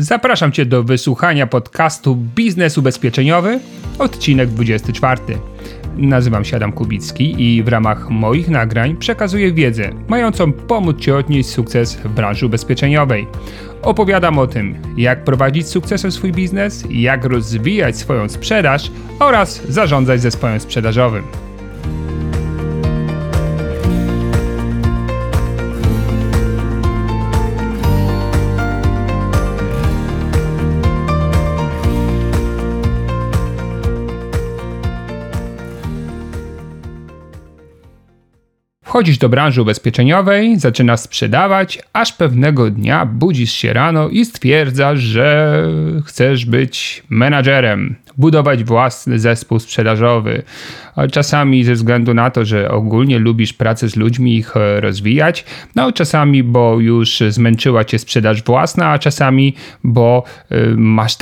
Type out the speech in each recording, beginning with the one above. Zapraszam Cię do wysłuchania podcastu Biznes Ubezpieczeniowy, odcinek 24. Nazywam się Adam Kubicki i w ramach moich nagrań przekazuję wiedzę mającą pomóc Ci odnieść sukces w branży ubezpieczeniowej. Opowiadam o tym, jak prowadzić sukcesem swój biznes, jak rozwijać swoją sprzedaż oraz zarządzać zespołem sprzedażowym. Wchodzisz do branży ubezpieczeniowej, zaczynasz sprzedawać, aż pewnego dnia budzisz się rano i stwierdzasz, że chcesz być menadżerem, budować własny zespół sprzedażowy. Czasami ze względu na to, że ogólnie lubisz pracę z ludźmi, ich rozwijać, czasami, bo już zmęczyła cię sprzedaż własna, a czasami, bo masz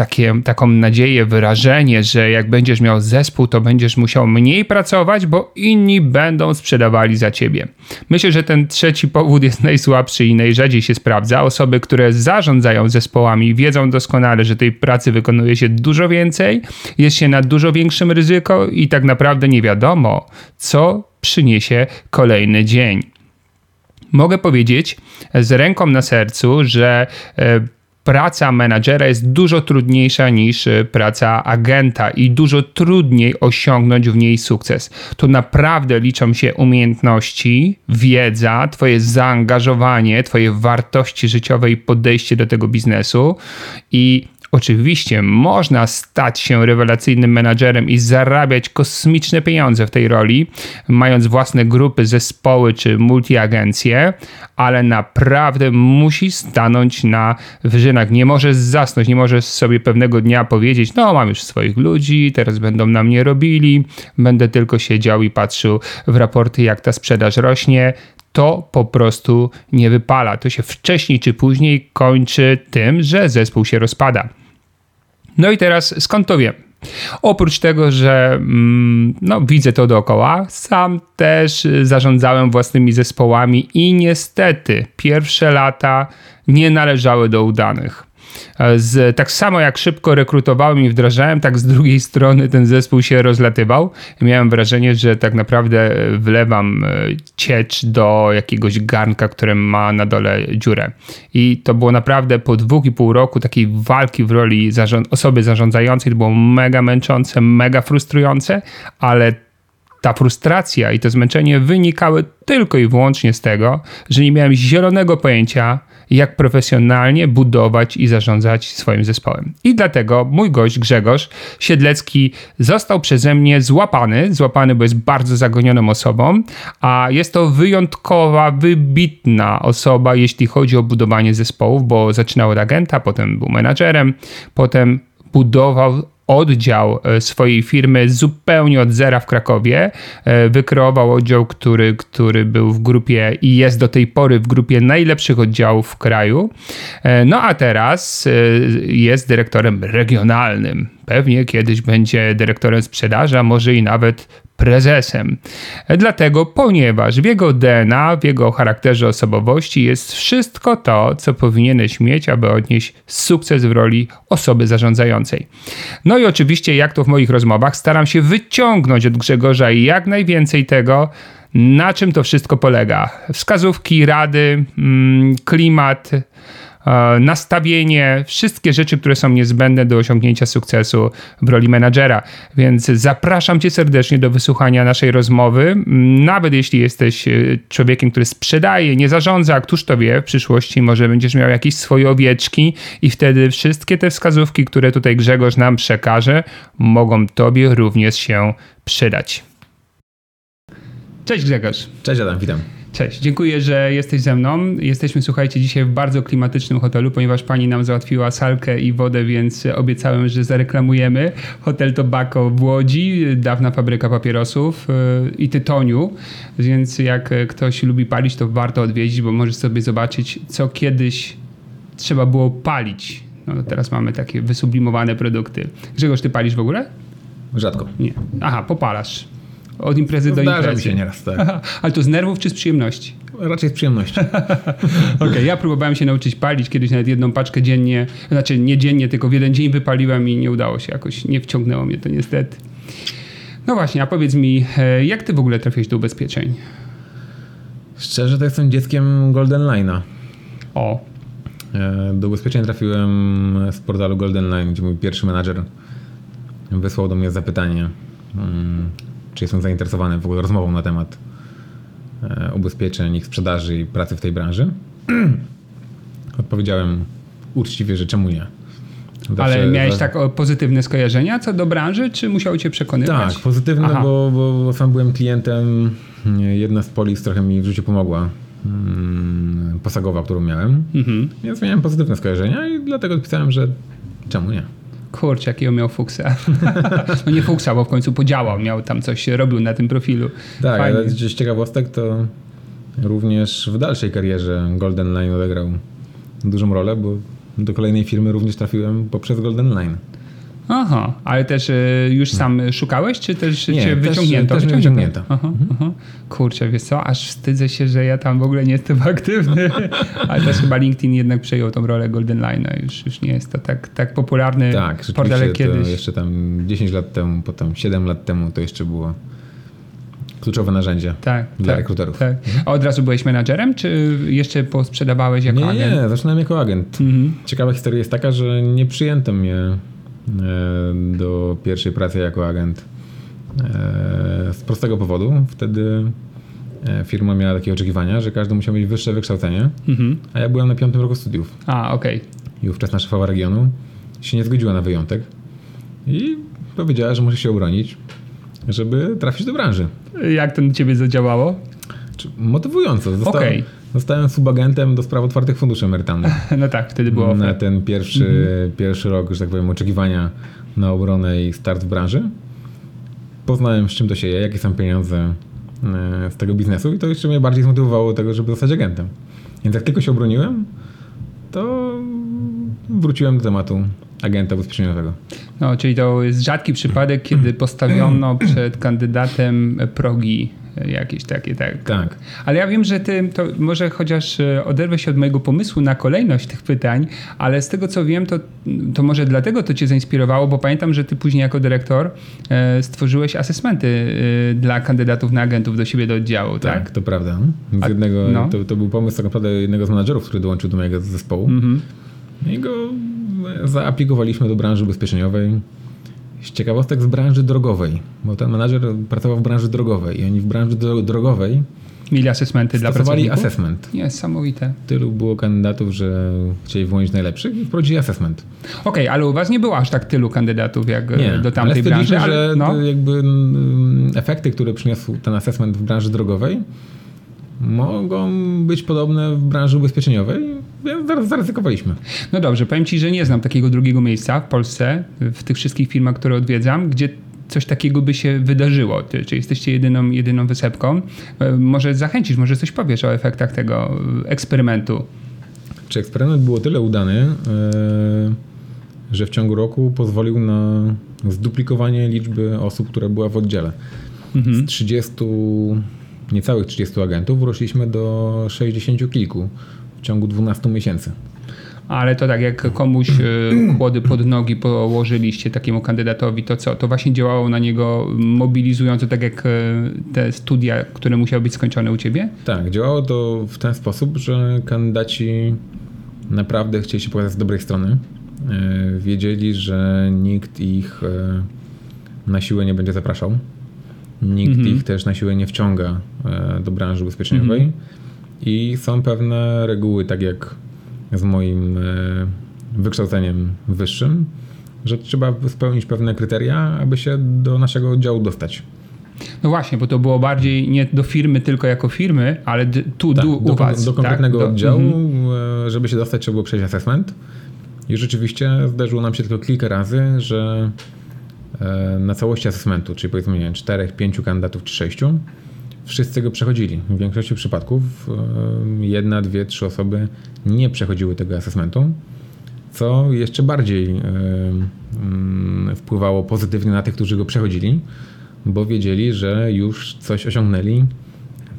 taką nadzieję, wyrażenie, że jak będziesz miał zespół, to będziesz musiał mniej pracować, bo inni będą sprzedawali za ciebie. Myślę, że ten trzeci powód jest najsłabszy i najrzadziej się sprawdza. Osoby, które zarządzają zespołami, wiedzą doskonale, że tej pracy wykonuje się dużo więcej, jest się na dużo większym ryzyko i tak naprawdę nie wiadomo, co przyniesie kolejny dzień. Mogę powiedzieć z ręką na sercu, że praca menadżera jest dużo trudniejsza niż praca agenta i dużo trudniej osiągnąć w niej sukces. Tu naprawdę liczą się umiejętności, wiedza, twoje zaangażowanie, twoje wartości życiowe i podejście do tego biznesu. I oczywiście można stać się rewelacyjnym menadżerem i zarabiać kosmiczne pieniądze w tej roli, mając własne grupy, zespoły czy multiagencje, ale naprawdę musi stanąć na wyżynach. Nie możesz zasnąć, nie możesz sobie pewnego dnia powiedzieć, mam już swoich ludzi, teraz będą na mnie robili, będę tylko siedział i patrzył w raporty, jak ta sprzedaż rośnie. To po prostu nie wypala. To się wcześniej czy później kończy tym, że zespół się rozpada. I teraz skąd to wiem? Oprócz tego, że widzę to dookoła, sam też zarządzałem własnymi zespołami i niestety pierwsze lata nie należały do udanych. Tak samo jak szybko rekrutowałem i wdrażałem, tak z drugiej strony ten zespół się rozlatywał. Miałem wrażenie, że tak naprawdę wlewam ciecz do jakiegoś garnka, które ma na dole dziurę. I to było naprawdę po 2,5 roku takiej walki w roli osoby zarządzającej. To było mega męczące, mega frustrujące, ale ta frustracja i to zmęczenie wynikały tylko i wyłącznie z tego, że nie miałem zielonego pojęcia, jak profesjonalnie budować i zarządzać swoim zespołem. I dlatego mój gość Grzegorz Siedlecki został przeze mnie złapany, bo jest bardzo zagonioną osobą, a jest to wyjątkowa, wybitna osoba, jeśli chodzi o budowanie zespołów, bo zaczynał od agenta, potem był menadżerem, potem budował oddział swojej firmy zupełnie od zera w Krakowie. Wykreował oddział, który był w grupie i jest do tej pory w grupie najlepszych oddziałów w kraju. A teraz jest dyrektorem regionalnym. Pewnie kiedyś będzie dyrektorem sprzedaży, a może i nawet prezesem. Dlatego, ponieważ w jego DNA, w jego charakterze osobowości jest wszystko to, co powinieneś mieć, aby odnieść sukces w roli osoby zarządzającej. I oczywiście, jak to w moich rozmowach, staram się wyciągnąć od Grzegorza jak najwięcej tego, na czym to wszystko polega. Wskazówki, rady, klimat, nastawienie, wszystkie rzeczy, które są niezbędne do osiągnięcia sukcesu w roli menadżera. Więc zapraszam Cię serdecznie do wysłuchania naszej rozmowy. Nawet jeśli jesteś człowiekiem, który sprzedaje, nie zarządza, któż to wie, w przyszłości może będziesz miał jakieś swoje owieczki i wtedy wszystkie te wskazówki, które tutaj Grzegorz nam przekaże, mogą Tobie również się przydać. Cześć Grzegorz. Cześć Adam, witam. Cześć, dziękuję, że jesteś ze mną. Jesteśmy, słuchajcie, dzisiaj w bardzo klimatycznym hotelu, ponieważ pani nam załatwiła salkę i wodę, więc obiecałem, że zareklamujemy. Hotel Tobako w Łodzi, dawna fabryka papierosów i tytoniu, więc jak ktoś lubi palić, to warto odwiedzić, bo możesz sobie zobaczyć, co kiedyś trzeba było palić. Teraz mamy takie wysublimowane produkty. Grzegorz, ty palisz w ogóle? Rzadko. Nie. Popalasz. Od imprezy do imprezy. Zdarza mi się nieraz, tak. Ale to z nerwów czy z przyjemności? Raczej z przyjemności. Okej, ja próbowałem się nauczyć palić. Kiedyś nawet jedną paczkę dziennie, znaczy nie dziennie, tylko w jeden dzień wypaliłem i nie udało się jakoś. Nie wciągnęło mnie to niestety. No właśnie, a powiedz mi, jak ty w ogóle trafiłeś do ubezpieczeń? Szczerze, to jestem dzieckiem GoldenLine'a. O. Do ubezpieczeń trafiłem z portalu GoldenLine, gdzie mój pierwszy menadżer wysłał do mnie zapytanie, czy jestem zainteresowany w ogóle rozmową na temat ubezpieczeń, ich sprzedaży i pracy w tej branży. Odpowiedziałem uczciwie, że czemu nie. Ale miałeś tak pozytywne skojarzenia co do branży, czy musiały cię przekonywać? Tak, pozytywne, bo sam byłem klientem. Jedna z polis trochę mi w życiu pomogła. Posagowa, którą miałem. Więc miałem pozytywne skojarzenia i dlatego odpisałem, że czemu nie. Kurczę, jakiego miał fuksa. No nie fuksa, bo w końcu podziałał. Miał tam coś, robił na tym profilu. Tak, fajnie. Ale z ciekawostek to również w dalszej karierze GoldenLine odegrał dużą rolę, bo do kolejnej firmy również trafiłem poprzez GoldenLine. Aha, ale też już sam szukałeś, czy też cię wyciągnięto? Nie, też mnie wyciągnięto. Kurczę, wiesz co, aż wstydzę się, że ja tam w ogóle nie jestem aktywny, ale też chyba LinkedIn jednak przejął tą rolę GoldenLine'a. Już nie jest to tak popularny portal jak kiedyś. Tak, jeszcze tam 10 lat temu, potem 7 lat temu to jeszcze było kluczowe narzędzie dla rekruterów. Tak. A od razu byłeś menadżerem, czy jeszcze posprzedawałeś jako agent? Nie, zaczynałem jako agent. Ciekawa historia jest taka, że nie przyjęto mnie do pierwszej pracy jako agent z prostego powodu. Wtedy firma miała takie oczekiwania, że każdy musiał mieć wyższe wykształcenie, a ja byłem na 5. roku studiów. I ówczesna szefowa regionu się nie zgodziła na wyjątek i powiedziała, że muszę się obronić, żeby trafić do branży. Jak to na ciebie zadziałało? Motywująco. Zostałem subagentem do spraw otwartych funduszy emerytalnych. No tak, wtedy było. Na ten pierwszy rok, że tak powiem, oczekiwania na obronę i start w branży. Poznałem, z czym to się je, jakie są pieniądze z tego biznesu i to jeszcze mnie bardziej zmotywowało do tego, żeby zostać agentem. Więc jak tylko się obroniłem, to wróciłem do tematu agenta ubezpieczeniowego. No, czyli to jest rzadki przypadek, kiedy postawiono przed kandydatem progi jakieś takie, tak. Ale ja wiem, że ty, to może chociaż oderwę się od mojego pomysłu na kolejność tych pytań, ale z tego co wiem, to może dlatego to cię zainspirowało, bo pamiętam, że ty później jako dyrektor stworzyłeś asesmenty dla kandydatów na agentów do siebie do oddziału, tak? To prawda. To był pomysł tak naprawdę jednego z menadżerów, który dołączył do mojego zespołu. I go zaaplikowaliśmy do branży ubezpieczeniowej. Z ciekawostek z branży drogowej, bo ten menadżer pracował w branży drogowej i oni w branży drogowej mieli asesmenty dla pracowników? Stosowali asesment. Niesamowite. Tylu było kandydatów, że chcieli wyłonić najlepszych i wprowadzili asesment. Okej, ale u was nie było aż tak tylu kandydatów jak nie, do tamtej branży. Ale jakby efekty, które przyniósł ten asesment w branży drogowej, mogą być podobne w branży ubezpieczeniowej, więc zaryzykowaliśmy. No dobrze, powiem ci, że nie znam takiego drugiego miejsca w Polsce, w tych wszystkich firmach, które odwiedzam, gdzie coś takiego by się wydarzyło. Czy jesteście jedyną wysepką? Może zachęcisz, może coś powiesz o efektach tego eksperymentu. Czy eksperyment było tyle udany, że w ciągu roku pozwolił na zduplikowanie liczby osób, która była w oddziale. Z niecałych 30 agentów wróciliśmy do 60 kilku w ciągu 12 miesięcy. Ale to tak, jak komuś kłody pod nogi położyliście takiemu kandydatowi, to co? To właśnie działało na niego mobilizująco, tak jak te studia, które musiały być skończone u ciebie? Tak, działało to w ten sposób, że kandydaci naprawdę chcieli się pokazać z dobrej strony. Wiedzieli, że nikt ich na siłę nie będzie zapraszał. Nikt ich też na siłę nie wciąga do branży ubezpieczeniowej i są pewne reguły, tak jak z moim wykształceniem wyższym, że trzeba spełnić pewne kryteria, aby się do naszego oddziału dostać. No właśnie, bo to było bardziej nie do firmy tylko jako firmy, ale do konkretnego oddziału, żeby się dostać, trzeba było przejść assessment i rzeczywiście zdarzyło nam się tylko kilka razy, że na całości asesmentu, czyli powiedzmy, nie wiem, 4, 5 kandydatów czy 6, wszyscy go przechodzili. W większości przypadków 1, 2, 3 osoby nie przechodziły tego asesmentu, co jeszcze bardziej wpływało pozytywnie na tych, którzy go przechodzili, bo wiedzieli, że już coś osiągnęli,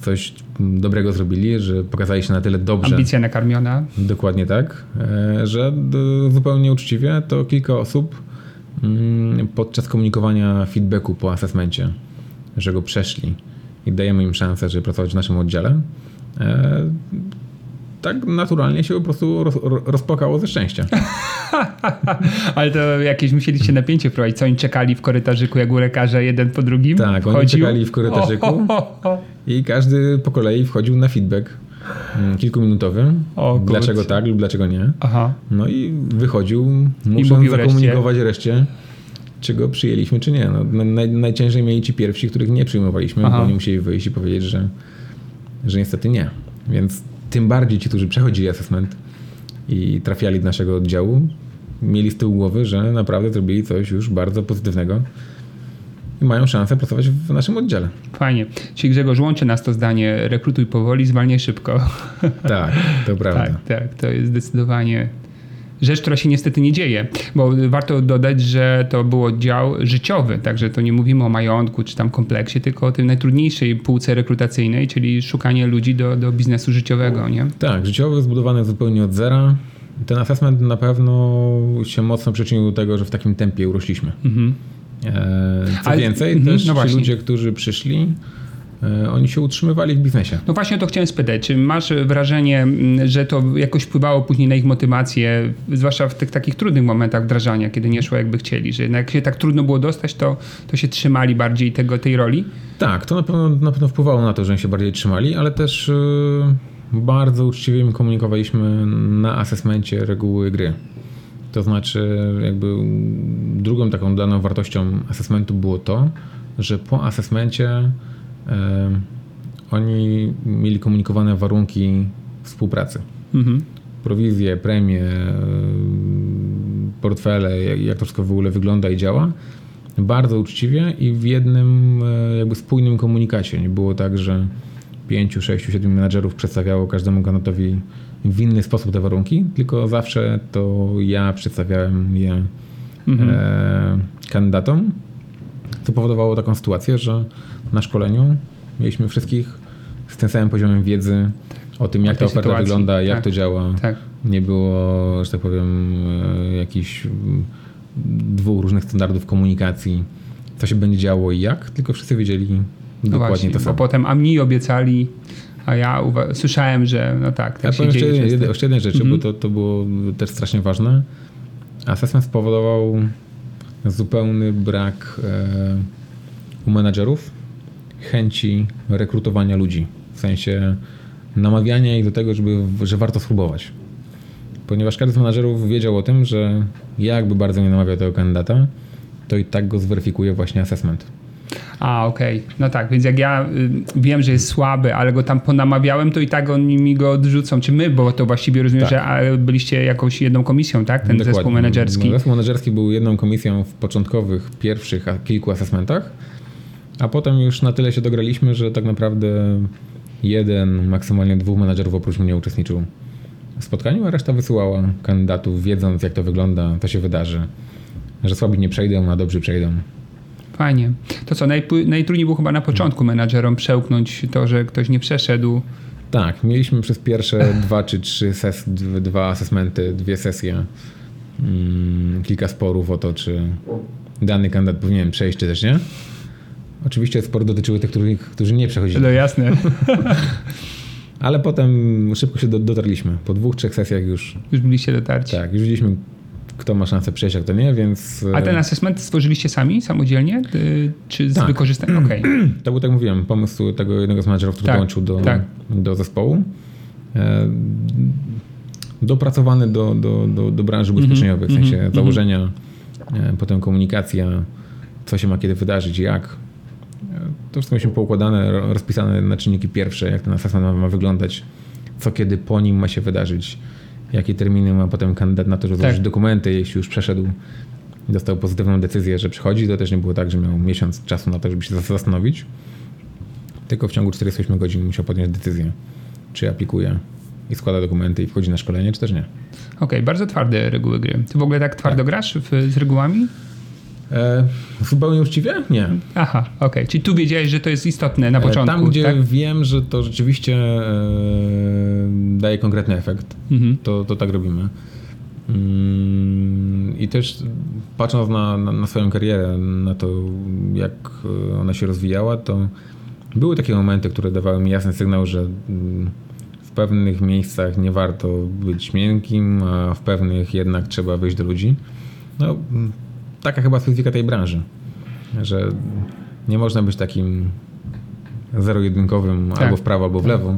coś dobrego zrobili, że pokazali się na tyle dobrze. Ambicja nakarmiona. Dokładnie tak, że zupełnie uczciwie to kilka osób podczas komunikowania feedbacku po asesmencie, że go przeszli i dajemy im szansę, żeby pracować w naszym oddziale, tak naturalnie się po prostu rozpłakało ze szczęścia. Ale to jakieś musieliście napięcie wprowadzić. Co oni czekali w korytarzyku, jak u lekarza jeden po drugim? Tak, wchodził? Oni czekali w korytarzyku i każdy po kolei wchodził na feedback kilkuminutowy. Dlaczego tak lub dlaczego nie. Aha. No i wychodził, musząc zakomunikować reszcie, czy go przyjęliśmy, czy nie. No, najciężej mieli ci pierwsi, których nie przyjmowaliśmy, bo oni musieli wyjść i powiedzieć, że niestety nie. Więc tym bardziej ci, którzy przechodzili assessment i trafiali do naszego oddziału, mieli z tyłu głowy, że naprawdę zrobili coś już bardzo pozytywnego i mają szansę pracować w naszym oddziale. Fajnie. Czyli Grzegorz, łączy nas to zdanie: rekrutuj powoli, zwalniaj szybko. Tak, to prawda. Tak, to jest zdecydowanie rzecz, która się niestety nie dzieje, bo warto dodać, że to był oddział życiowy, także to nie mówimy o majątku czy tam kompleksie, tylko o tej najtrudniejszej półce rekrutacyjnej, czyli szukanie ludzi do biznesu życiowego, nie? Tak, życiowy, zbudowany zupełnie od zera. Ten assessment na pewno się mocno przyczynił do tego, że w takim tempie urośliśmy. Mhm. Co więcej, też no ci ludzie, którzy przyszli, oni się utrzymywali w biznesie. No właśnie o to chciałem spytać. Czy masz wrażenie, że to jakoś wpływało później na ich motywację, zwłaszcza w tych takich trudnych momentach wdrażania, kiedy nie szło jakby chcieli, że jak się tak trudno było dostać, to się trzymali bardziej tej roli? Tak, to na pewno wpływało na to, że się bardziej trzymali, ale też bardzo uczciwie im komunikowaliśmy na asesmencie reguły gry. To znaczy jakby drugą taką daną wartością asesmentu było to, że po asesmencie oni mieli komunikowane warunki współpracy. Mhm. Prowizje, premie, portfele, jak to wszystko w ogóle wygląda i działa. Bardzo uczciwie i w jednym jakby spójnym komunikacie. Nie było tak, że 5, 6, 7 menadżerów przedstawiało każdemu kandydatowi w inny sposób te warunki, tylko zawsze to ja przedstawiałem je kandydatom. To powodowało taką sytuację, że na szkoleniu mieliśmy wszystkich z tym samym poziomem wiedzy o tym, jak ta oferta wygląda, jak to działa. Tak. Nie było, że tak powiem, jakichś dwóch różnych standardów komunikacji, co się będzie działo i jak, tylko wszyscy wiedzieli dokładnie właśnie, to samo. A potem, a mi obiecali, a ja słyszałem, że no tak, tak się dzieje. Jeszcze jednej rzeczy, bo to było też strasznie ważne. Assessment spowodował zupełny brak u menadżerów chęci rekrutowania ludzi. W sensie namawiania ich do tego, że warto spróbować. Ponieważ każdy z menadżerów wiedział o tym, że jakby bardzo nie namawiał tego kandydata, to i tak go zweryfikuje właśnie assessment. Okej. No tak, więc jak ja wiem, że jest słaby, ale go tam ponamawiałem, to i tak oni mi go odrzucą. Czy my, bo to właściwie rozumiem, że byliście jakąś jedną komisją, tak? Ten Dokładnie. Zespół menedżerski. Zespół menedżerski był jedną komisją w początkowych, pierwszych kilku asesmentach, a potem już na tyle się dograliśmy, że tak naprawdę jeden, maksymalnie dwóch menedżerów oprócz mnie uczestniczył w spotkaniu, a reszta wysyłała kandydatów, wiedząc jak to wygląda, co się wydarzy, że słabi nie przejdą, a dobrzy przejdą. Fajnie. To co, najtrudniej było chyba na początku menadżerom przełknąć to, że ktoś nie przeszedł. Tak, mieliśmy przez pierwsze 2 czy 3 assessmenty, 2 sesje, kilka sporów o to, czy dany kandydat powinien przejść, czy też nie. Oczywiście spory dotyczyły tych, którzy nie przechodzili. No jasne. Ale potem szybko się dotarliśmy. Po 2, 3 sesjach już... Już byliście dotarci. Tak, już widzieliśmy, kto ma szansę przejść, a kto nie, więc... A ten assessment stworzyliście sami, samodzielnie? Czy z wykorzystaniem? Okay. To był, tak mówiłem, pomysł tego jednego z menadżerów, który dołączył do zespołu. Dopracowany do branży ubezpieczeniowej, w sensie założenia, potem komunikacja, co się ma kiedy wydarzyć, jak. To wszystko mieliśmy poukładane, rozpisane na czynniki pierwsze, jak ten assessment ma wyglądać, co kiedy po nim ma się wydarzyć. Jakie terminy ma potem kandydat na to, żeby złożyć dokumenty, jeśli już przeszedł i dostał pozytywną decyzję, że przychodzi. To też nie było tak, że miał miesiąc czasu na to, żeby się zastanowić, tylko w ciągu 48 godzin musiał podjąć decyzję, czy aplikuje i składa dokumenty i wchodzi na szkolenie, czy też nie. Okej, bardzo twarde reguły gry. Ty w ogóle tak twardo grasz z regułami? Zupełnie uczciwie? Nie. Aha, okej. Okay. Czyli tu wiedziałeś, że to jest istotne na początku, tam, gdzie tak? Wiem, że to rzeczywiście daje konkretny efekt, to tak robimy. I też patrząc na swoją karierę, na to, jak ona się rozwijała, to były takie momenty, które dawały mi jasny sygnał, że w pewnych miejscach nie warto być miękkim, a w pewnych jednak trzeba wyjść do ludzi. No, taka chyba specyfika tej branży, że nie można być takim zero-jedynkowym, tak, albo w prawo, albo w lewo.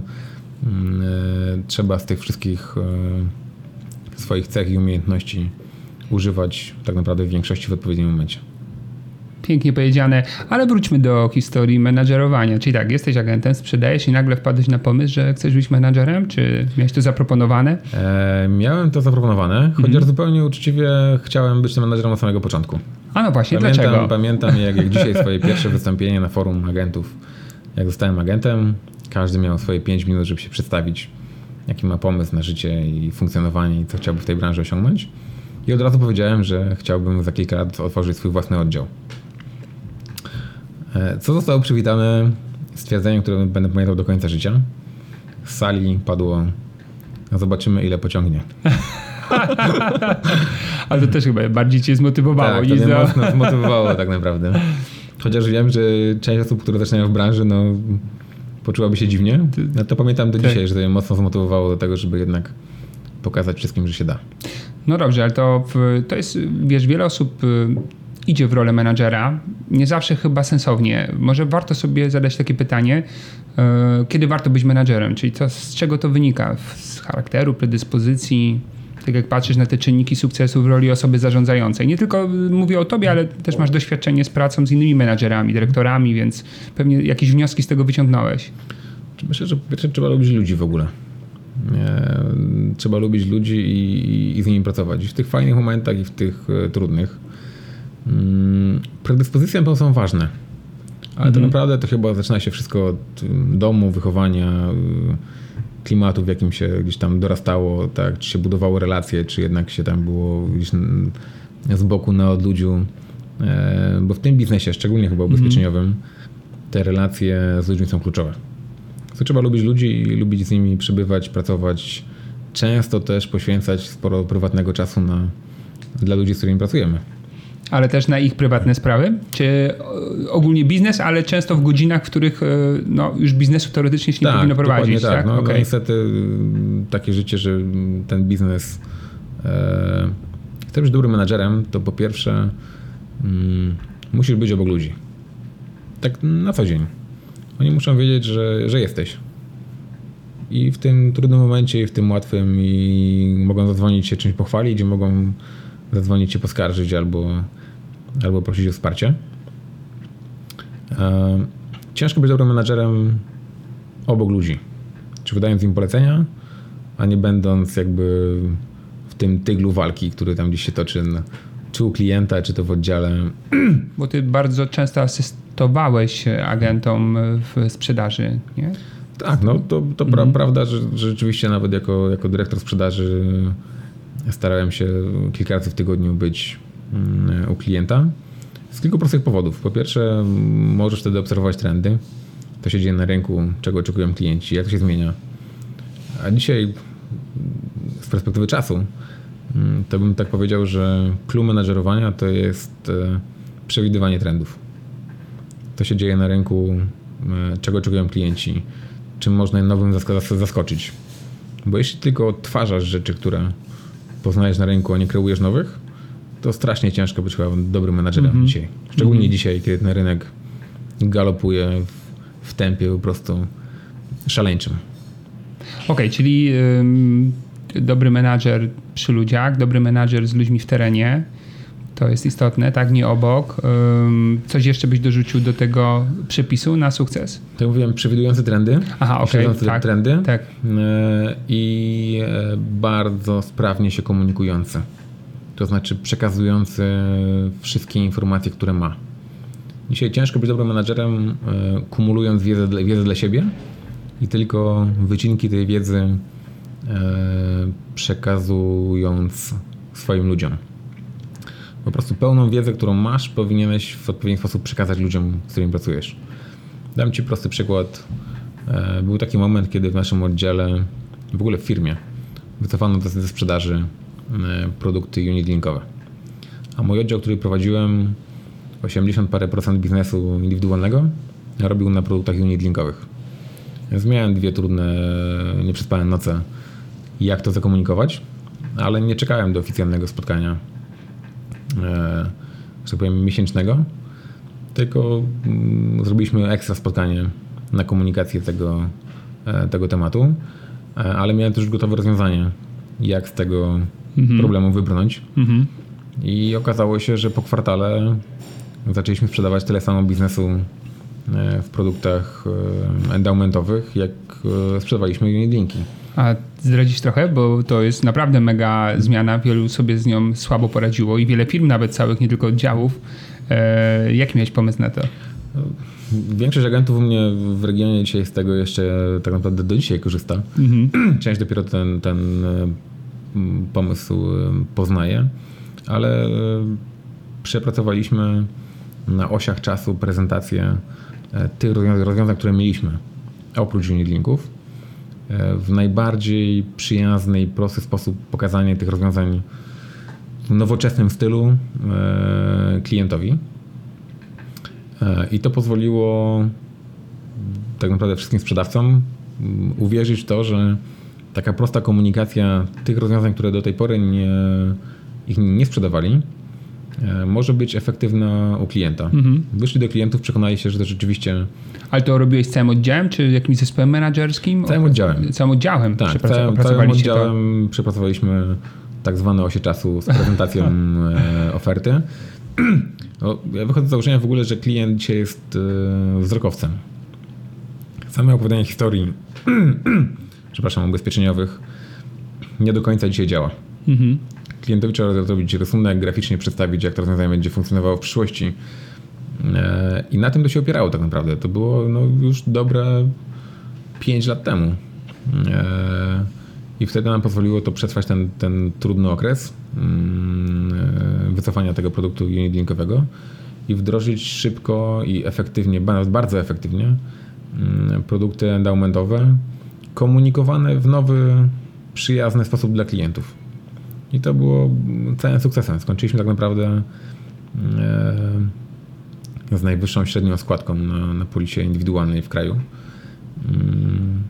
Trzeba z tych wszystkich swoich cech i umiejętności używać tak naprawdę w większości w odpowiednim momencie. Pięknie powiedziane, ale wróćmy do historii menadżerowania. Czyli tak, jesteś agentem, sprzedajesz i nagle wpadłeś na pomysł, że chcesz być menadżerem? Czy miałeś to zaproponowane? Miałem to zaproponowane, chociaż zupełnie uczciwie chciałem być menadżerem od samego początku. A no właśnie, dlaczego? Pamiętam jak dzisiaj swoje pierwsze wystąpienie na forum agentów. Jak zostałem agentem, każdy miał swoje 5 minut, żeby się przedstawić, jaki ma pomysł na życie i funkcjonowanie i co chciałby w tej branży osiągnąć. I od razu powiedziałem, że chciałbym za kilka lat otworzyć swój własny oddział. Co zostało przywitane stwierdzeniem, które będę pamiętał do końca życia. Z sali padło: zobaczymy, ile pociągnie. Ale to też chyba bardziej cię zmotywowało. Tak, to mnie mocno zmotywowało tak naprawdę. Chociaż wiem, że część osób, które zaczynają w branży, no, poczułaby się dziwnie. No to pamiętam do dzisiaj, że to mnie mocno zmotywowało do tego, żeby jednak pokazać wszystkim, że się da. No dobrze, ale to jest, wiesz, wiele osób idzie w rolę menadżera, nie zawsze chyba sensownie. Może warto sobie zadać takie pytanie, kiedy warto być menadżerem? Czyli z czego to wynika? Z charakteru, predyspozycji, tak jak patrzysz na te czynniki sukcesu w roli osoby zarządzającej. Nie tylko mówię o tobie, ale też masz doświadczenie z pracą z innymi menadżerami, dyrektorami, więc pewnie jakieś wnioski z tego wyciągnąłeś. Myślę, że trzeba lubić ludzi w ogóle. Trzeba lubić ludzi i z nimi pracować. W tych fajnych momentach i w tych trudnych. Predyspozycje to są ważne, ale to naprawdę to chyba zaczyna się wszystko od domu, wychowania, klimatu, w jakim się gdzieś tam dorastało, tak? Czy się budowały relacje, czy jednak się tam było gdzieś z boku na odludziu, bo w tym biznesie, szczególnie chyba ubezpieczeniowym, te relacje z ludźmi są kluczowe. To trzeba lubić ludzi i lubić z nimi przebywać, pracować, często też poświęcać sporo prywatnego czasu dla ludzi, z którymi pracujemy. Ale też na ich prywatne sprawy? Czy ogólnie biznes, ale często w godzinach, w których no, już biznesu teoretycznie się nie powinno prowadzić? Tak, no, okay. No niestety takie życie, że ten biznes... Chcesz być dobrym menadżerem, to po pierwsze musisz być obok ludzi. Tak na co dzień. Oni muszą wiedzieć, że jesteś. I w tym trudnym momencie, i w tym łatwym, i mogą zadzwonić się czymś pochwalić, i mogą zadzwonić się poskarżyć albo prosić o wsparcie. Ciężko być dobrym menadżerem obok ludzi. Czy wydając im polecenia, a nie będąc jakby w tym tyglu walki, który tam gdzieś się toczy, czy u klienta, czy to w oddziale. Bo ty bardzo często asystowałeś agentom w sprzedaży, nie? Tak, no to prawda, że rzeczywiście nawet jako dyrektor sprzedaży starałem się kilka razy w tygodniu być u klienta z kilku prostych powodów. Po pierwsze, możesz wtedy obserwować trendy. To się dzieje na rynku, czego oczekują klienci, jak to się zmienia. A dzisiaj z perspektywy czasu to bym tak powiedział, że clou menadżerowania to jest przewidywanie trendów. To się dzieje na rynku, czego oczekują klienci, czym można nowym zaskoczyć. Bo jeśli tylko odtwarzasz rzeczy, które poznajesz na rynku, a nie kreujesz nowych, to strasznie ciężko być chyba dobrym menadżerem dzisiaj. Szczególnie dzisiaj, kiedy ten rynek galopuje w tempie po prostu szaleńczym. Okej, czyli dobry menadżer przy ludziach, dobry menadżer z ludźmi w terenie, to jest istotne, tak? Nie obok. Coś jeszcze byś dorzucił do tego przepisu na sukces? To ja mówiłem, przewidujące trendy. Aha, okej, tak, trendy, tak. I bardzo sprawnie się komunikujący. To znaczy przekazujący wszystkie informacje, które ma. Dzisiaj ciężko być dobrym menadżerem, kumulując wiedzę dla siebie i tylko wycinki tej wiedzy przekazując swoim ludziom. Po prostu pełną wiedzę, którą masz, powinieneś w odpowiedni sposób przekazać ludziom, z którymi pracujesz. Dam ci prosty przykład. Był taki moment, kiedy w naszym oddziale, w ogóle w firmie, wycofano ze sprzedaży produkty unit-linkowe. A mój oddział, który prowadziłem, 80 parę procent biznesu indywidualnego robił na produktach unit-linkowych. Więc miałem dwie trudne, nieprzespane noce, jak to zakomunikować, ale nie czekałem do oficjalnego spotkania, że tak powiem, miesięcznego, tylko zrobiliśmy ekstra spotkanie na komunikację tego tematu, ale miałem też gotowe rozwiązanie, jak z tego problemu wybrnąć. I okazało się, że po kwartale zaczęliśmy sprzedawać tyle samo biznesu w produktach endowmentowych, jak sprzedawaliśmy unit-linki. A zdradzisz trochę, bo to jest naprawdę mega zmiana. Wielu sobie z nią słabo poradziło i wiele firm nawet całych, nie tylko oddziałów. Jaki miałeś pomysł na to? Większość agentów u mnie w regionie dzisiaj z tego jeszcze tak naprawdę do dzisiaj korzysta. Część dopiero ten pomysł poznaje, ale przepracowaliśmy na osiach czasu prezentację tych rozwiązań, które mieliśmy oprócz unit-linków, w najbardziej przyjazny i prosty sposób pokazanie tych rozwiązań w nowoczesnym stylu klientowi. I to pozwoliło tak naprawdę wszystkim sprzedawcom uwierzyć w to, że taka prosta komunikacja tych rozwiązań, które do tej pory ich nie sprzedawali, może być efektywna u klienta. Wyszli do klientów, przekonali się, że to rzeczywiście... Ale to robiłeś z całym oddziałem, czy jakimś zespołem menadżerskim? Całym oddziałem. Całym oddziałem? Tak, całym oddziałem to... przepracowaliśmy tak zwane osie czasu z prezentacją oferty. Ja wychodzę z założenia w ogóle, że klient dzisiaj jest wzrokowcem. Same opowiadanie historii ubezpieczeniowych nie do końca dzisiaj działa. Klientowi trzeba zrobić rysunek, graficznie przedstawić, jak to rozwiązanie będzie funkcjonowało w przyszłości. I na tym to się opierało tak naprawdę. To było już dobre 5 lat temu. I wtedy nam pozwoliło to przetrwać ten trudny okres wycofania tego produktu unit-linkowego i wdrożyć szybko i efektywnie, bardzo efektywnie produkty endowmentowe komunikowane w nowy, przyjazny sposób dla klientów. I to było całym sukcesem. Skończyliśmy tak naprawdę z najwyższą średnią składką na polisie indywidualnej w kraju.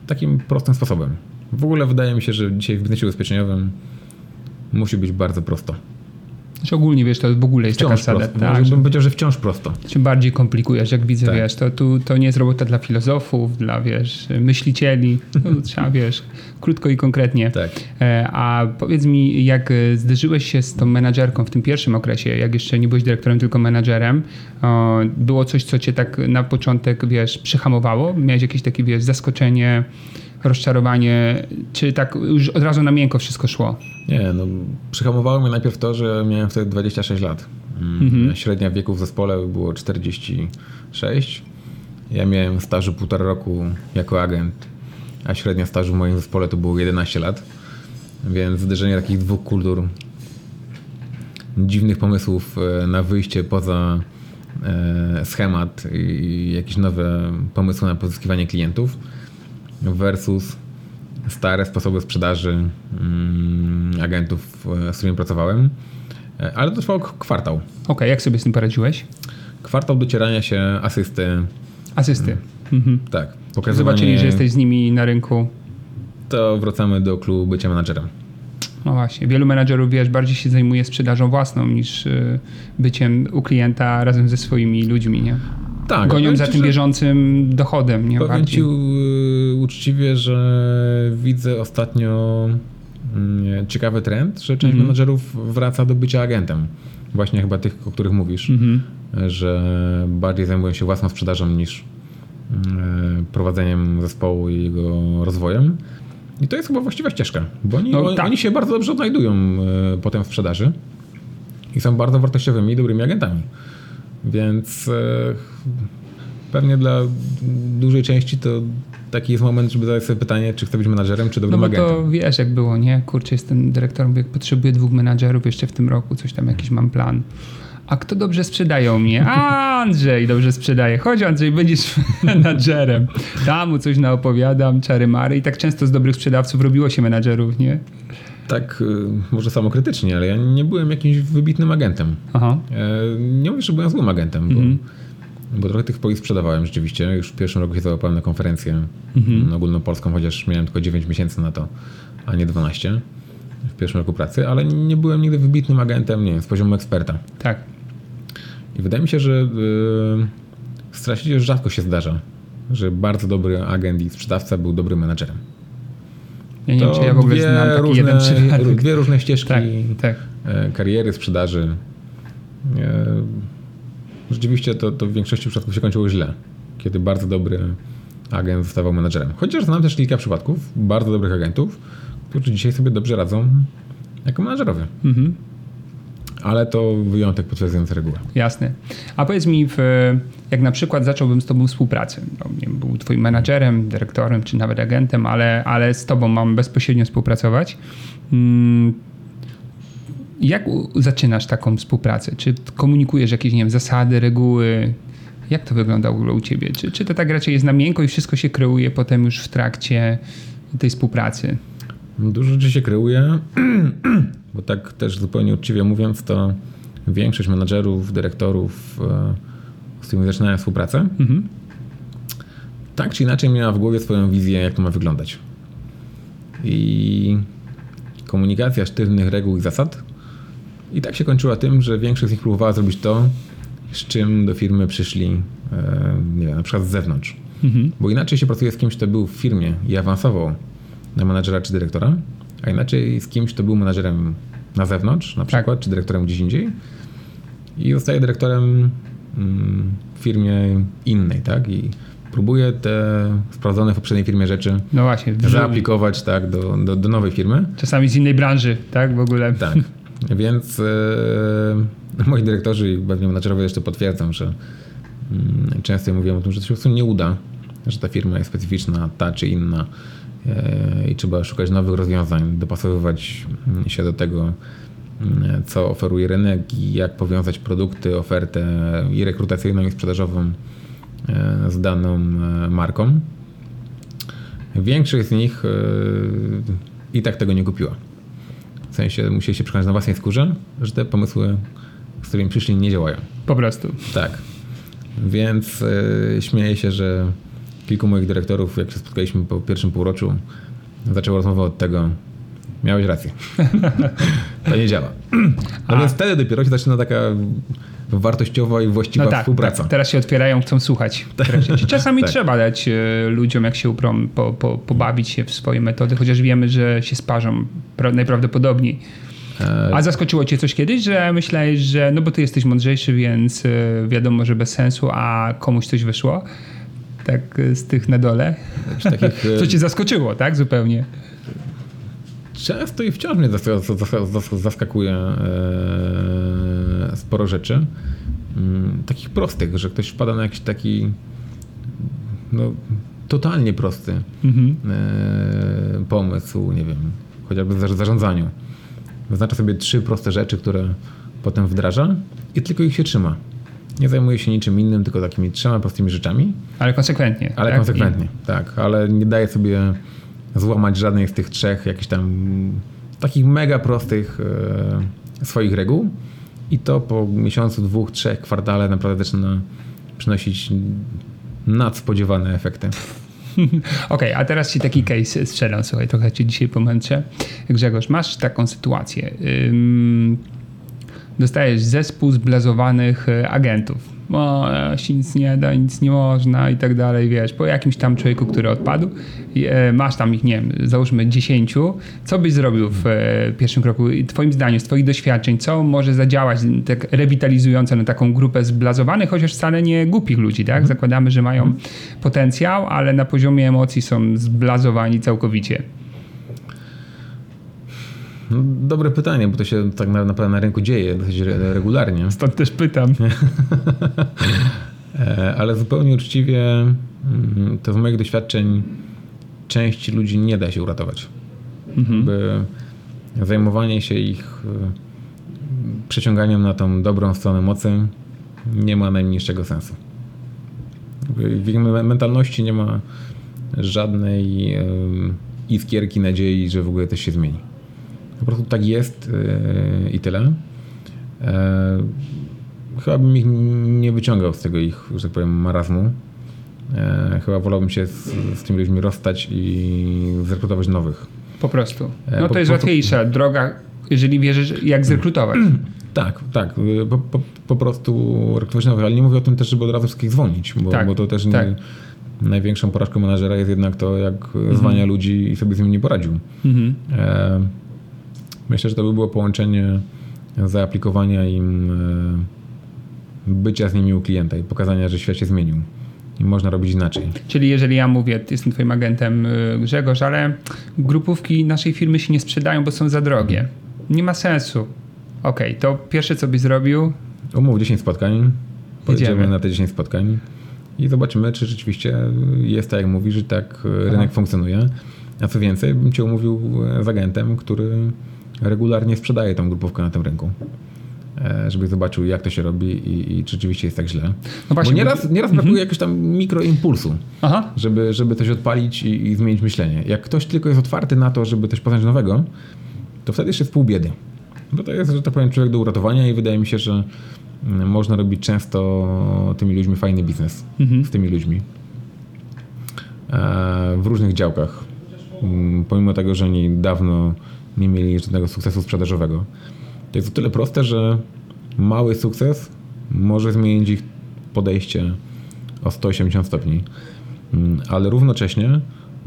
Takim prostym sposobem. W ogóle wydaje mi się, że dzisiaj w biznesie ubezpieczeniowym musi być bardzo prosto. Znaczy ogólnie, wiesz, to w ogóle jest wciąż taka prosto. Tak, bym powiedział, że wciąż prosto. Czy bardziej komplikujesz, jak widzę, tak. Wiesz, to nie jest robota dla filozofów, dla, wiesz, myślicieli. Trzeba, wiesz, krótko i konkretnie. Tak. A powiedz mi, jak zderzyłeś się z tą menadżerką w tym pierwszym okresie, jak jeszcze nie byłeś dyrektorem, tylko menadżerem, było coś, co cię tak na początek, wiesz, przyhamowało? Miałeś jakieś takie, wiesz, zaskoczenie, rozczarowanie, czy tak już od razu na miękko wszystko szło? Nie, przyhamowało mnie najpierw to, że miałem wtedy 26 lat. Średnia wieku w zespole było 46. Ja miałem stażu 1,5 roku jako agent, a średnia stażu w moim zespole to było 11 lat. Więc zderzenie takich dwóch kultur, dziwnych pomysłów na wyjście poza schemat i jakieś nowe pomysły na pozyskiwanie klientów versus stare sposoby sprzedaży agentów, z którymi pracowałem. Ale to trwało kwartał. Okej, jak sobie z tym poradziłeś? Kwartał docierania się, asysty. Tak. Pokazywanie... Zobaczyli, że jesteś z nimi na rynku. To wracamy do klubu bycia menadżerem. No właśnie. Wielu menadżerów, wiesz, bardziej się zajmuje sprzedażą własną niż byciem u klienta razem ze swoimi ludźmi, nie? Tak, gonią za tym bieżącym dochodem. Nie? Powiem ci uczciwie, że widzę ostatnio ciekawy trend, że część menadżerów wraca do bycia agentem. Właśnie chyba tych, o których mówisz, że bardziej zajmują się własną sprzedażą niż prowadzeniem zespołu i jego rozwojem. I to jest chyba właściwa ścieżka, bo oni się bardzo dobrze odnajdują potem w sprzedaży i są bardzo wartościowymi i dobrymi agentami. Więc pewnie dla dużej części to taki jest moment, żeby zadać sobie pytanie, czy chcę być menadżerem, czy dobrym agentem. No bo to wiesz, jak było, nie? Kurczę, jestem dyrektorem, potrzebuję 2 menadżerów jeszcze w tym roku, coś tam, jakiś mam plan. A kto dobrze sprzedaje u mnie? A Andrzej dobrze sprzedaje. Chodź Andrzej, będziesz menadżerem. Tam mu coś naopowiadam, czary mary. I tak często z dobrych sprzedawców robiło się menadżerów, nie? Tak, może samokrytycznie, ale ja nie byłem jakimś wybitnym agentem. Aha. Nie mówię, że byłem złym agentem, bo trochę tych polis sprzedawałem rzeczywiście. Już w pierwszym roku się załapałem na konferencję ogólnopolską, chociaż miałem tylko 9 miesięcy na to, a nie 12 w pierwszym roku pracy, ale nie byłem nigdy wybitnym agentem, nie wiem, z poziomu eksperta. Tak. I wydaje mi się, że strasznie rzadko się zdarza, że bardzo dobry agent i sprzedawca był dobrym menadżerem. Ja nie wiem, czy ja w ogóle znam taki jeden przypadek. Dwie różne ścieżki kariery, sprzedaży. Rzeczywiście to w większości przypadków się kończyło źle, kiedy bardzo dobry agent zostawał menadżerem. Chociaż znam też kilka przypadków bardzo dobrych agentów, którzy dzisiaj sobie dobrze radzą jako menadżerowie. Mhm. Ale to wyjątek potwierdzający regułę. Jasne. A powiedz mi, jak na przykład zacząłbym z tobą współpracę, no, nie wiem, był twoim menadżerem, dyrektorem czy nawet agentem, ale z tobą mam bezpośrednio współpracować. Jak zaczynasz taką współpracę? Czy komunikujesz jakieś, nie wiem, zasady, reguły? Jak to wygląda w ogóle u ciebie? Czy to tak raczej jest na miękko i wszystko się kreuje potem już w trakcie tej współpracy? Dużo rzeczy się kreuje, bo tak też zupełnie uczciwie mówiąc, to większość menadżerów, dyrektorów, z którymi zaczynałem współpracę, tak czy inaczej miała w głowie swoją wizję, jak to ma wyglądać. I komunikacja sztywnych reguł i zasad i tak się kończyła tym, że większość z nich próbowała zrobić to, z czym do firmy przyszli, nie wiem, na przykład z zewnątrz. Mhm. Bo inaczej się pracuje z kimś, kto był w firmie i awansował na menadżera czy dyrektora, a inaczej z kimś, kto był menadżerem na zewnątrz, na przykład, czy dyrektorem gdzieś indziej i zostaje dyrektorem w firmie innej, tak? I próbuje te sprawdzone w poprzedniej firmie rzeczy zaaplikować do nowej firmy. Czasami z innej branży, tak? W ogóle. Tak. Więc moi dyrektorzy i pewnie menadżerowie jeszcze potwierdzą, że często mówiłem o tym, że to się po prostu nie uda, że ta firma jest specyficzna, ta czy inna, i trzeba szukać nowych rozwiązań, dopasowywać się do tego, co oferuje rynek i jak powiązać produkty, ofertę i rekrutacyjną i sprzedażową z daną marką. Większość z nich i tak tego nie kupiła. W sensie musieli się przekonać na własnej skórze, że te pomysły, z którymi przyszli, nie działają. Po prostu. Tak. Więc śmieję się, że kilku moich dyrektorów, jak się spotkaliśmy po pierwszym półroczu, zaczęło rozmowę od tego, miałeś rację, to nie działa. No więc wtedy dopiero się zaczyna taka wartościowa i właściwa współpraca. Tak, teraz się otwierają, chcą słuchać. Czasami trzeba dać ludziom, jak się uprą, pobawić się w swoje metody, chociaż wiemy, że się sparzą najprawdopodobniej. A zaskoczyło cię coś kiedyś, że myślałeś, że no bo ty jesteś mądrzejszy, więc wiadomo, że bez sensu, a komuś coś wyszło? Tak z tych na dole? Co cię zaskoczyło, tak? Zupełnie. Często i wciąż mnie zaskakuje sporo rzeczy. Takich prostych, że ktoś wpada na jakiś taki totalnie prosty pomysł, nie wiem, chociażby w zarządzaniu. Wyznacza sobie 3 proste rzeczy, które potem wdraża i tylko ich się trzyma. Nie zajmuje się niczym innym, tylko takimi 3 prostymi rzeczami. Ale konsekwentnie. Ale tak? Konsekwentnie, tak. Ale nie daje sobie złamać żadnej z tych 3 jakichś tam takich mega prostych swoich reguł. I to po miesiącu, 2, 3 kwartale naprawdę zaczyna przynosić nadspodziewane efekty. Okej, a teraz ci taki case strzelam. Słuchaj, trochę cię dzisiaj pomęczę. Grzegorz, masz taką sytuację. Dostajesz zespół zblazowanych agentów. O, się nic nie da, nic nie można i tak dalej, wiesz. Po jakimś tam człowieku, który odpadł, masz tam ich, nie wiem, załóżmy 10. Co byś zrobił w pierwszym kroku? Twoim zdaniem, z twoich doświadczeń, co może zadziałać tak rewitalizująco na taką grupę zblazowanych, chociaż wcale nie głupich ludzi, tak? Zakładamy, że mają potencjał, ale na poziomie emocji są zblazowani całkowicie. No, dobre pytanie, bo to się tak naprawdę na rynku dzieje dosyć regularnie. Stąd też pytam. Ale zupełnie uczciwie, to z moich doświadczeń części ludzi nie da się uratować. Mhm. Zajmowanie się ich przeciąganiem na tą dobrą stronę mocy nie ma najmniejszego sensu. W ich mentalności nie ma żadnej iskierki nadziei, że w ogóle coś się zmieni. Po prostu tak jest i tyle. Chyba bym ich nie wyciągał z tego ich, że tak powiem, marazmu. Chyba wolałbym się z tymi ludźmi rozstać i zrekrutować nowych. Po prostu. No to jest łatwiejsza droga, jeżeli wierzysz, jak zrekrutować. Tak, tak. Po prostu rekrutować nowych. Ale nie mówię o tym też, żeby od razu wszystkich dzwonić, bo to też tak. Największą porażką menadżera jest jednak to, jak zwalnia ludzi i sobie z nimi nie poradził. Mhm. Myślę, że to by było połączenie zaaplikowania im bycia z nimi u klienta i pokazania, że świat się zmienił i można robić inaczej. Czyli jeżeli ja mówię, jestem twoim agentem Grzegorz, ale grupówki naszej firmy się nie sprzedają, bo są za drogie. Nie ma sensu. Okej, to pierwsze co byś zrobił? Umów 10 spotkań. Pojedziemy na te 10 spotkań i zobaczymy, czy rzeczywiście jest tak jak mówisz, że tak rynek funkcjonuje. A co więcej, bym cię umówił z agentem, który regularnie sprzedaje tą grupówkę na tym rynku, żeby zobaczył, jak to się robi i czy rzeczywiście jest tak źle. No właśnie, bo nieraz brakuje jakiegoś tam mikroimpulsu, żeby coś odpalić i zmienić myślenie. Jak ktoś tylko jest otwarty na to, żeby coś poznać nowego, to wtedy jeszcze jest pół biedy. Bo to jest, że tak powiem, człowiek do uratowania i wydaje mi się, że można robić często tymi ludźmi fajny biznes. Mhm. Z tymi ludźmi. W różnych działkach. Pomimo tego, że oni dawno nie mieli żadnego sukcesu sprzedażowego. To jest o tyle proste, że mały sukces może zmienić ich podejście o 180 stopni, ale równocześnie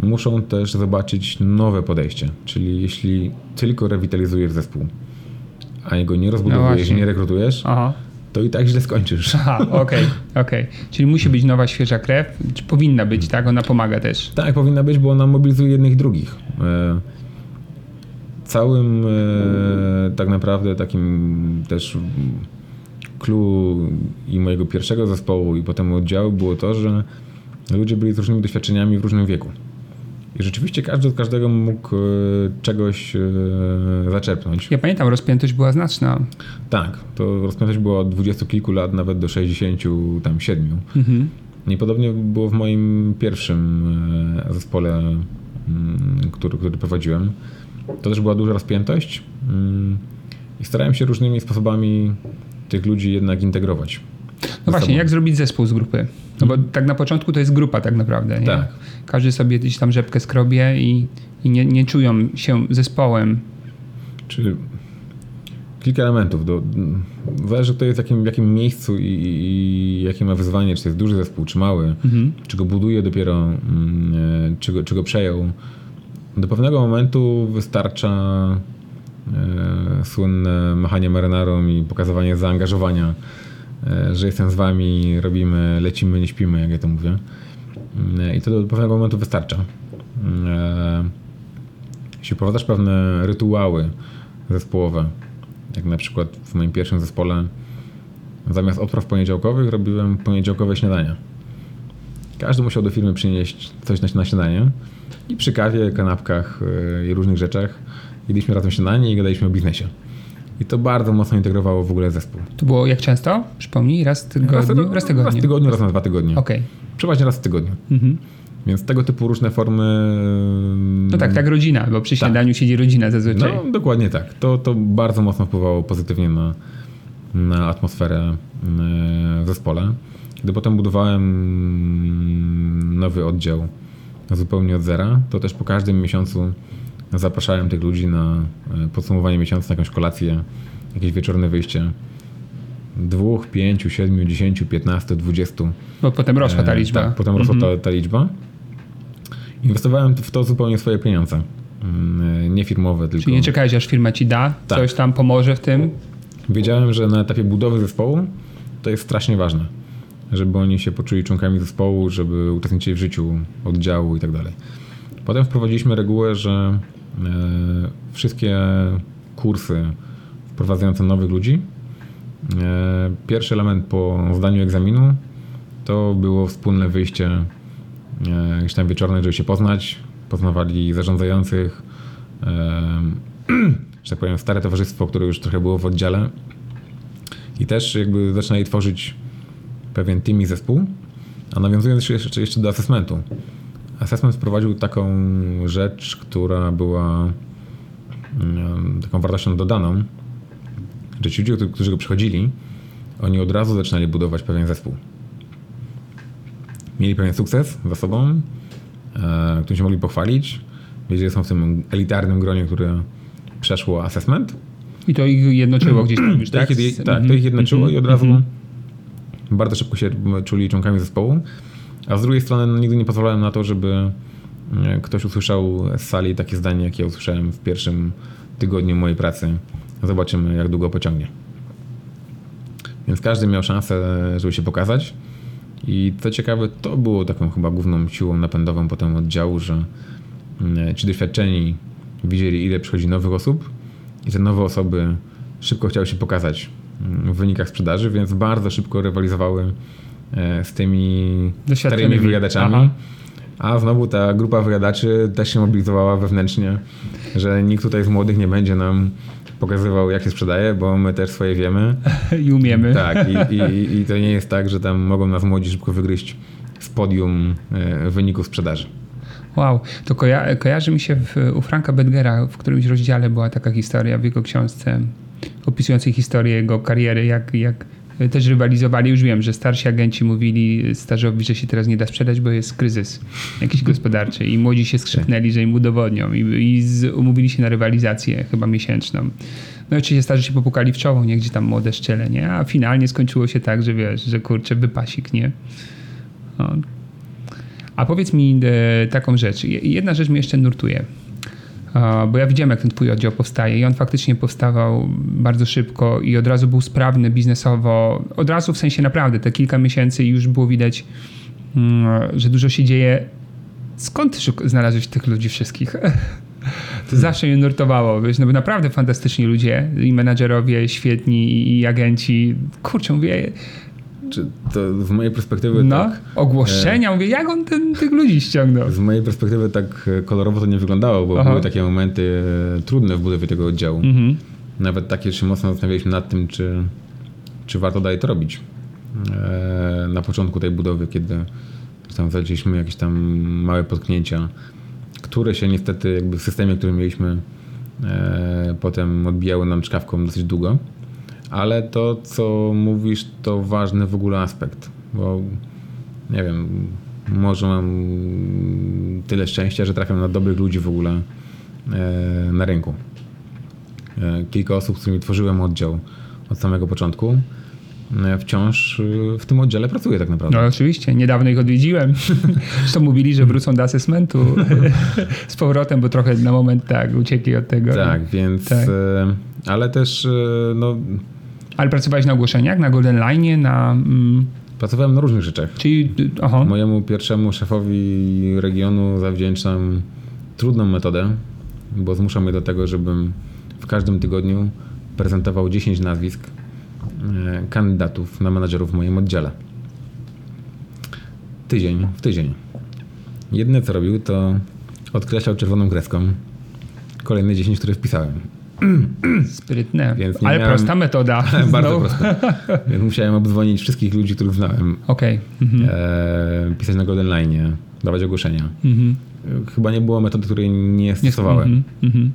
muszą też zobaczyć nowe podejście, czyli jeśli tylko rewitalizujesz zespół, a jego nie rozbudowujesz, nie rekrutujesz, to i tak źle skończysz. Okej. Czyli musi być nowa, świeża krew, czy powinna być, tak? Ona pomaga też. Tak, powinna być, bo ona mobilizuje jednych i drugich. Całym tak naprawdę takim też clue i mojego pierwszego zespołu i potem oddziału było to, że ludzie byli z różnymi doświadczeniami w różnym wieku. I rzeczywiście każdy od każdego mógł czegoś zaczerpnąć. Ja pamiętam, rozpiętość była znaczna. Tak, to rozpiętość była od 20 kilku lat nawet do 67. Mhm. I podobnie było w moim pierwszym zespole, który prowadziłem. To też była duża rozpiętość i starałem się różnymi sposobami tych ludzi jednak integrować. No właśnie, sobą. Jak zrobić zespół z grupy? No bo tak na początku to jest grupa tak naprawdę. Nie? Tak. Każdy sobie gdzieś tam rzepkę skrobie i nie czują się zespołem. Czyli kilka elementów. Zależy kto jest w jakim miejscu i jakie ma wyzwanie, czy to jest duży zespół, czy mały, czy go buduje dopiero, czy go przejął. Do pewnego momentu wystarcza słynne machanie marynarą i pokazywanie zaangażowania, że jestem z wami, robimy, lecimy, nie śpimy, jak ja to mówię. I to do pewnego momentu wystarcza. Jeśli wprowadzasz pewne rytuały zespołowe, jak na przykład w moim pierwszym zespole zamiast odpraw poniedziałkowych robiłem poniedziałkowe śniadania. Każdy musiał do firmy przynieść coś na śniadanie. I przy kawie, kanapkach i różnych rzeczach jedliśmy razem śniadanie i gadaliśmy o biznesie. I to bardzo mocno integrowało w ogóle zespół. To było jak często? Przypomnij, raz w tygodniu, raz na 2 tygodnie. Okay. Przeważnie raz w tygodniu. Mhm. Więc tego typu różne formy... No tak, tak rodzina, bo przy śniadaniu siedzi rodzina zazwyczaj. No dokładnie tak. To bardzo mocno wpływało pozytywnie na atmosferę w zespole. Gdy potem budowałem nowy oddział zupełnie od zera, to też po każdym miesiącu zapraszałem tych ludzi na podsumowanie miesiąca, na jakąś kolację, jakieś wieczorne wyjście. 2, 5, 7, 10, 15, 20. Bo potem rosła ta liczba. Tak, potem rosła ta liczba. Inwestowałem w to zupełnie swoje pieniądze. Nie firmowe tylko. Czyli nie czekałeś, aż firma ci da? Tak. Coś tam pomoże w tym? Wiedziałem, że na etapie budowy zespołu to jest strasznie ważne. Żeby oni się poczuli członkami zespołu, żeby uczestniczyli w życiu oddziału i tak dalej. Potem wprowadziliśmy regułę, że wszystkie kursy wprowadzające nowych ludzi, pierwszy element po zdaniu egzaminu to było wspólne wyjście gdzieś tam wieczorne, żeby się poznać. Poznawali zarządzających, że tak powiem, stare towarzystwo, które już trochę było w oddziale. I też jakby zaczynali tworzyć pewien team i zespół. A nawiązując jeszcze do assessmentu. Assessment wprowadził taką rzecz, która była taką wartością dodaną, że ci ludzie, którzy go przychodzili, oni od razu zaczynali budować pewien zespół. Mieli pewien sukces za sobą, którym się mogli pochwalić. Wiedzieli, że są w tym elitarnym gronie, które przeszło assessment. I to ich jednoczyło gdzieś tam już, tak? Tak, to ich jednoczyło i od razu bardzo szybko się czuli członkami zespołu. A z drugiej strony nigdy nie pozwalałem na to, żeby ktoś usłyszał z sali takie zdanie, jakie ja usłyszałem w pierwszym tygodniu mojej pracy. Zobaczymy, jak długo pociągnie. Więc każdy miał szansę, żeby się pokazać. I co ciekawe, to było taką chyba główną siłą napędową potem oddziału, że ci doświadczeni widzieli, ile przychodzi nowych osób i te nowe osoby szybko chciały się pokazać w wynikach sprzedaży, więc bardzo szybko rywalizowały z tymi starymi wyjadaczami. Aha. A znowu ta grupa wyjadaczy też się mobilizowała wewnętrznie, że nikt tutaj z młodych nie będzie nam pokazywał, jak się sprzedaje, bo my też swoje wiemy. I umiemy. Tak, i to nie jest tak, że tam mogą nas młodzi szybko wygryźć z podium wyników sprzedaży. Wow, to kojarzy mi się u Franka Bedgera, w którymś rozdziale była taka historia w jego książce opisującej historię jego kariery, jak też rywalizowali. Już wiem, że starsi agenci mówili stażowi, że się teraz nie da sprzedać, bo jest kryzys jakiś gospodarczy i młodzi się skrzyknęli, że im udowodnią i umówili się na rywalizację chyba miesięczną. No i oczywiście starzy się popukali w czoło, nie? Gdzie tam młode szczele, nie? A finalnie skończyło się tak, że wiesz, że kurczę, wypasik, nie? No. A powiedz mi taką rzecz. Jedna rzecz mnie jeszcze nurtuje. Bo ja widziałem, jak ten twój oddział powstaje i on faktycznie powstawał bardzo szybko i od razu był sprawny biznesowo. Od razu w sensie naprawdę te kilka miesięcy już było widać, że dużo się dzieje. Skąd znalazłeś tych ludzi wszystkich? To zawsze mnie nurtowało, wiesz, no bo naprawdę fantastyczni ludzie i menadżerowie świetni i agenci. Kurczę, mówię... To z mojej perspektywy tak... ogłoszenia, mówię, jak on tych ludzi ściągnął? Z mojej perspektywy tak kolorowo to nie wyglądało, bo były takie momenty trudne w budowie tego oddziału. Mm-hmm. Nawet takie, że mocno zastanawialiśmy nad tym, czy warto dalej to robić. Na początku tej budowy, kiedy tam zaczęliśmy jakieś tam małe potknięcia, które się niestety jakby w systemie, który mieliśmy, potem odbijały nam czkawką dosyć długo. Ale to, co mówisz, to ważny w ogóle aspekt, bo nie wiem, może mam tyle szczęścia, że trafiam na dobrych ludzi w ogóle na rynku. Kilka osób, z którymi tworzyłem oddział od samego początku, wciąż w tym oddziale pracuję tak naprawdę. No oczywiście, niedawno ich odwiedziłem. Zresztą mówili, że wrócą do assessmentu z powrotem, bo trochę na moment tak uciekli od tego. Tak, więc... Tak. Ale też... no. Ale pracowałeś na ogłoszeniach, na GoldenLine, na... Pracowałem na różnych rzeczach. Czyli... Mojemu pierwszemu szefowi regionu zawdzięczam trudną metodę, bo zmuszał mnie do tego, żebym w każdym tygodniu prezentował 10 nazwisk kandydatów na menadżerów w moim oddziale. Tydzień w tydzień. Jedne co robił, to odkreślał czerwoną kreską kolejne 10, które wpisałem. Sprytne, ale prosta metoda. Bardzo prosta. Więc musiałem obdzwonić wszystkich ludzi, których znałem. Okay. Mhm. Pisać na GoldenLine, dawać ogłoszenia. Mhm. Chyba nie było metody, której nie stosowałem. Mhm.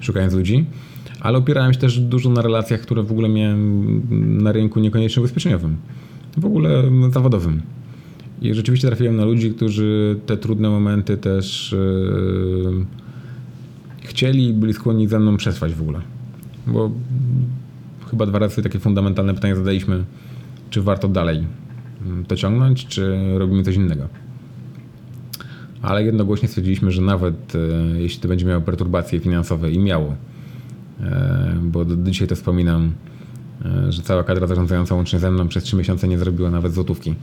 Szukając ludzi. Ale opierałem się też dużo na relacjach, które w ogóle miałem na rynku niekoniecznie ubezpieczeniowym. W ogóle zawodowym. I rzeczywiście trafiłem na ludzi, którzy te trudne momenty też... chcieli i byli skłonni ze mną przetrwać w ogóle. Bo chyba 2 razy sobie takie fundamentalne pytanie zadaliśmy, czy warto dalej to ciągnąć, czy robimy coś innego. Ale jednogłośnie stwierdziliśmy, że nawet jeśli to będzie miało perturbacje finansowe i miało, bo do dzisiaj to wspominam, że cała kadra zarządzająca łącznie ze mną przez 3 miesiące nie zrobiła nawet złotówki.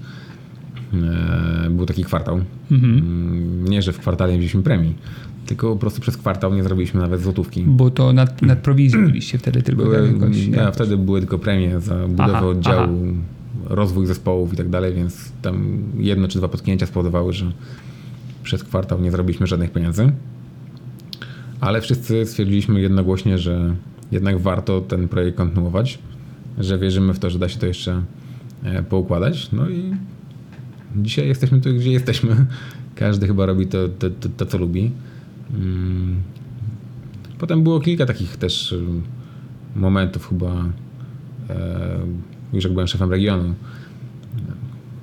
Był taki kwartał. Mhm. Nie, że w kwartale wzięliśmy premii, tylko po prostu przez kwartał nie zrobiliśmy nawet złotówki. Bo to nad prowizją byliście wtedy tylko. Wtedy były tylko premie za budowę oddziału rozwój zespołów i tak dalej, więc tam jedno czy dwa potknięcia spowodowały, że przez kwartał nie zarobiliśmy żadnych pieniędzy. Ale wszyscy stwierdziliśmy jednogłośnie, że jednak warto ten projekt kontynuować, że wierzymy w to, że da się to jeszcze poukładać. No i dzisiaj jesteśmy tu, gdzie jesteśmy. Każdy chyba robi to co lubi. Potem było kilka takich też momentów chyba, już jak byłem szefem regionu,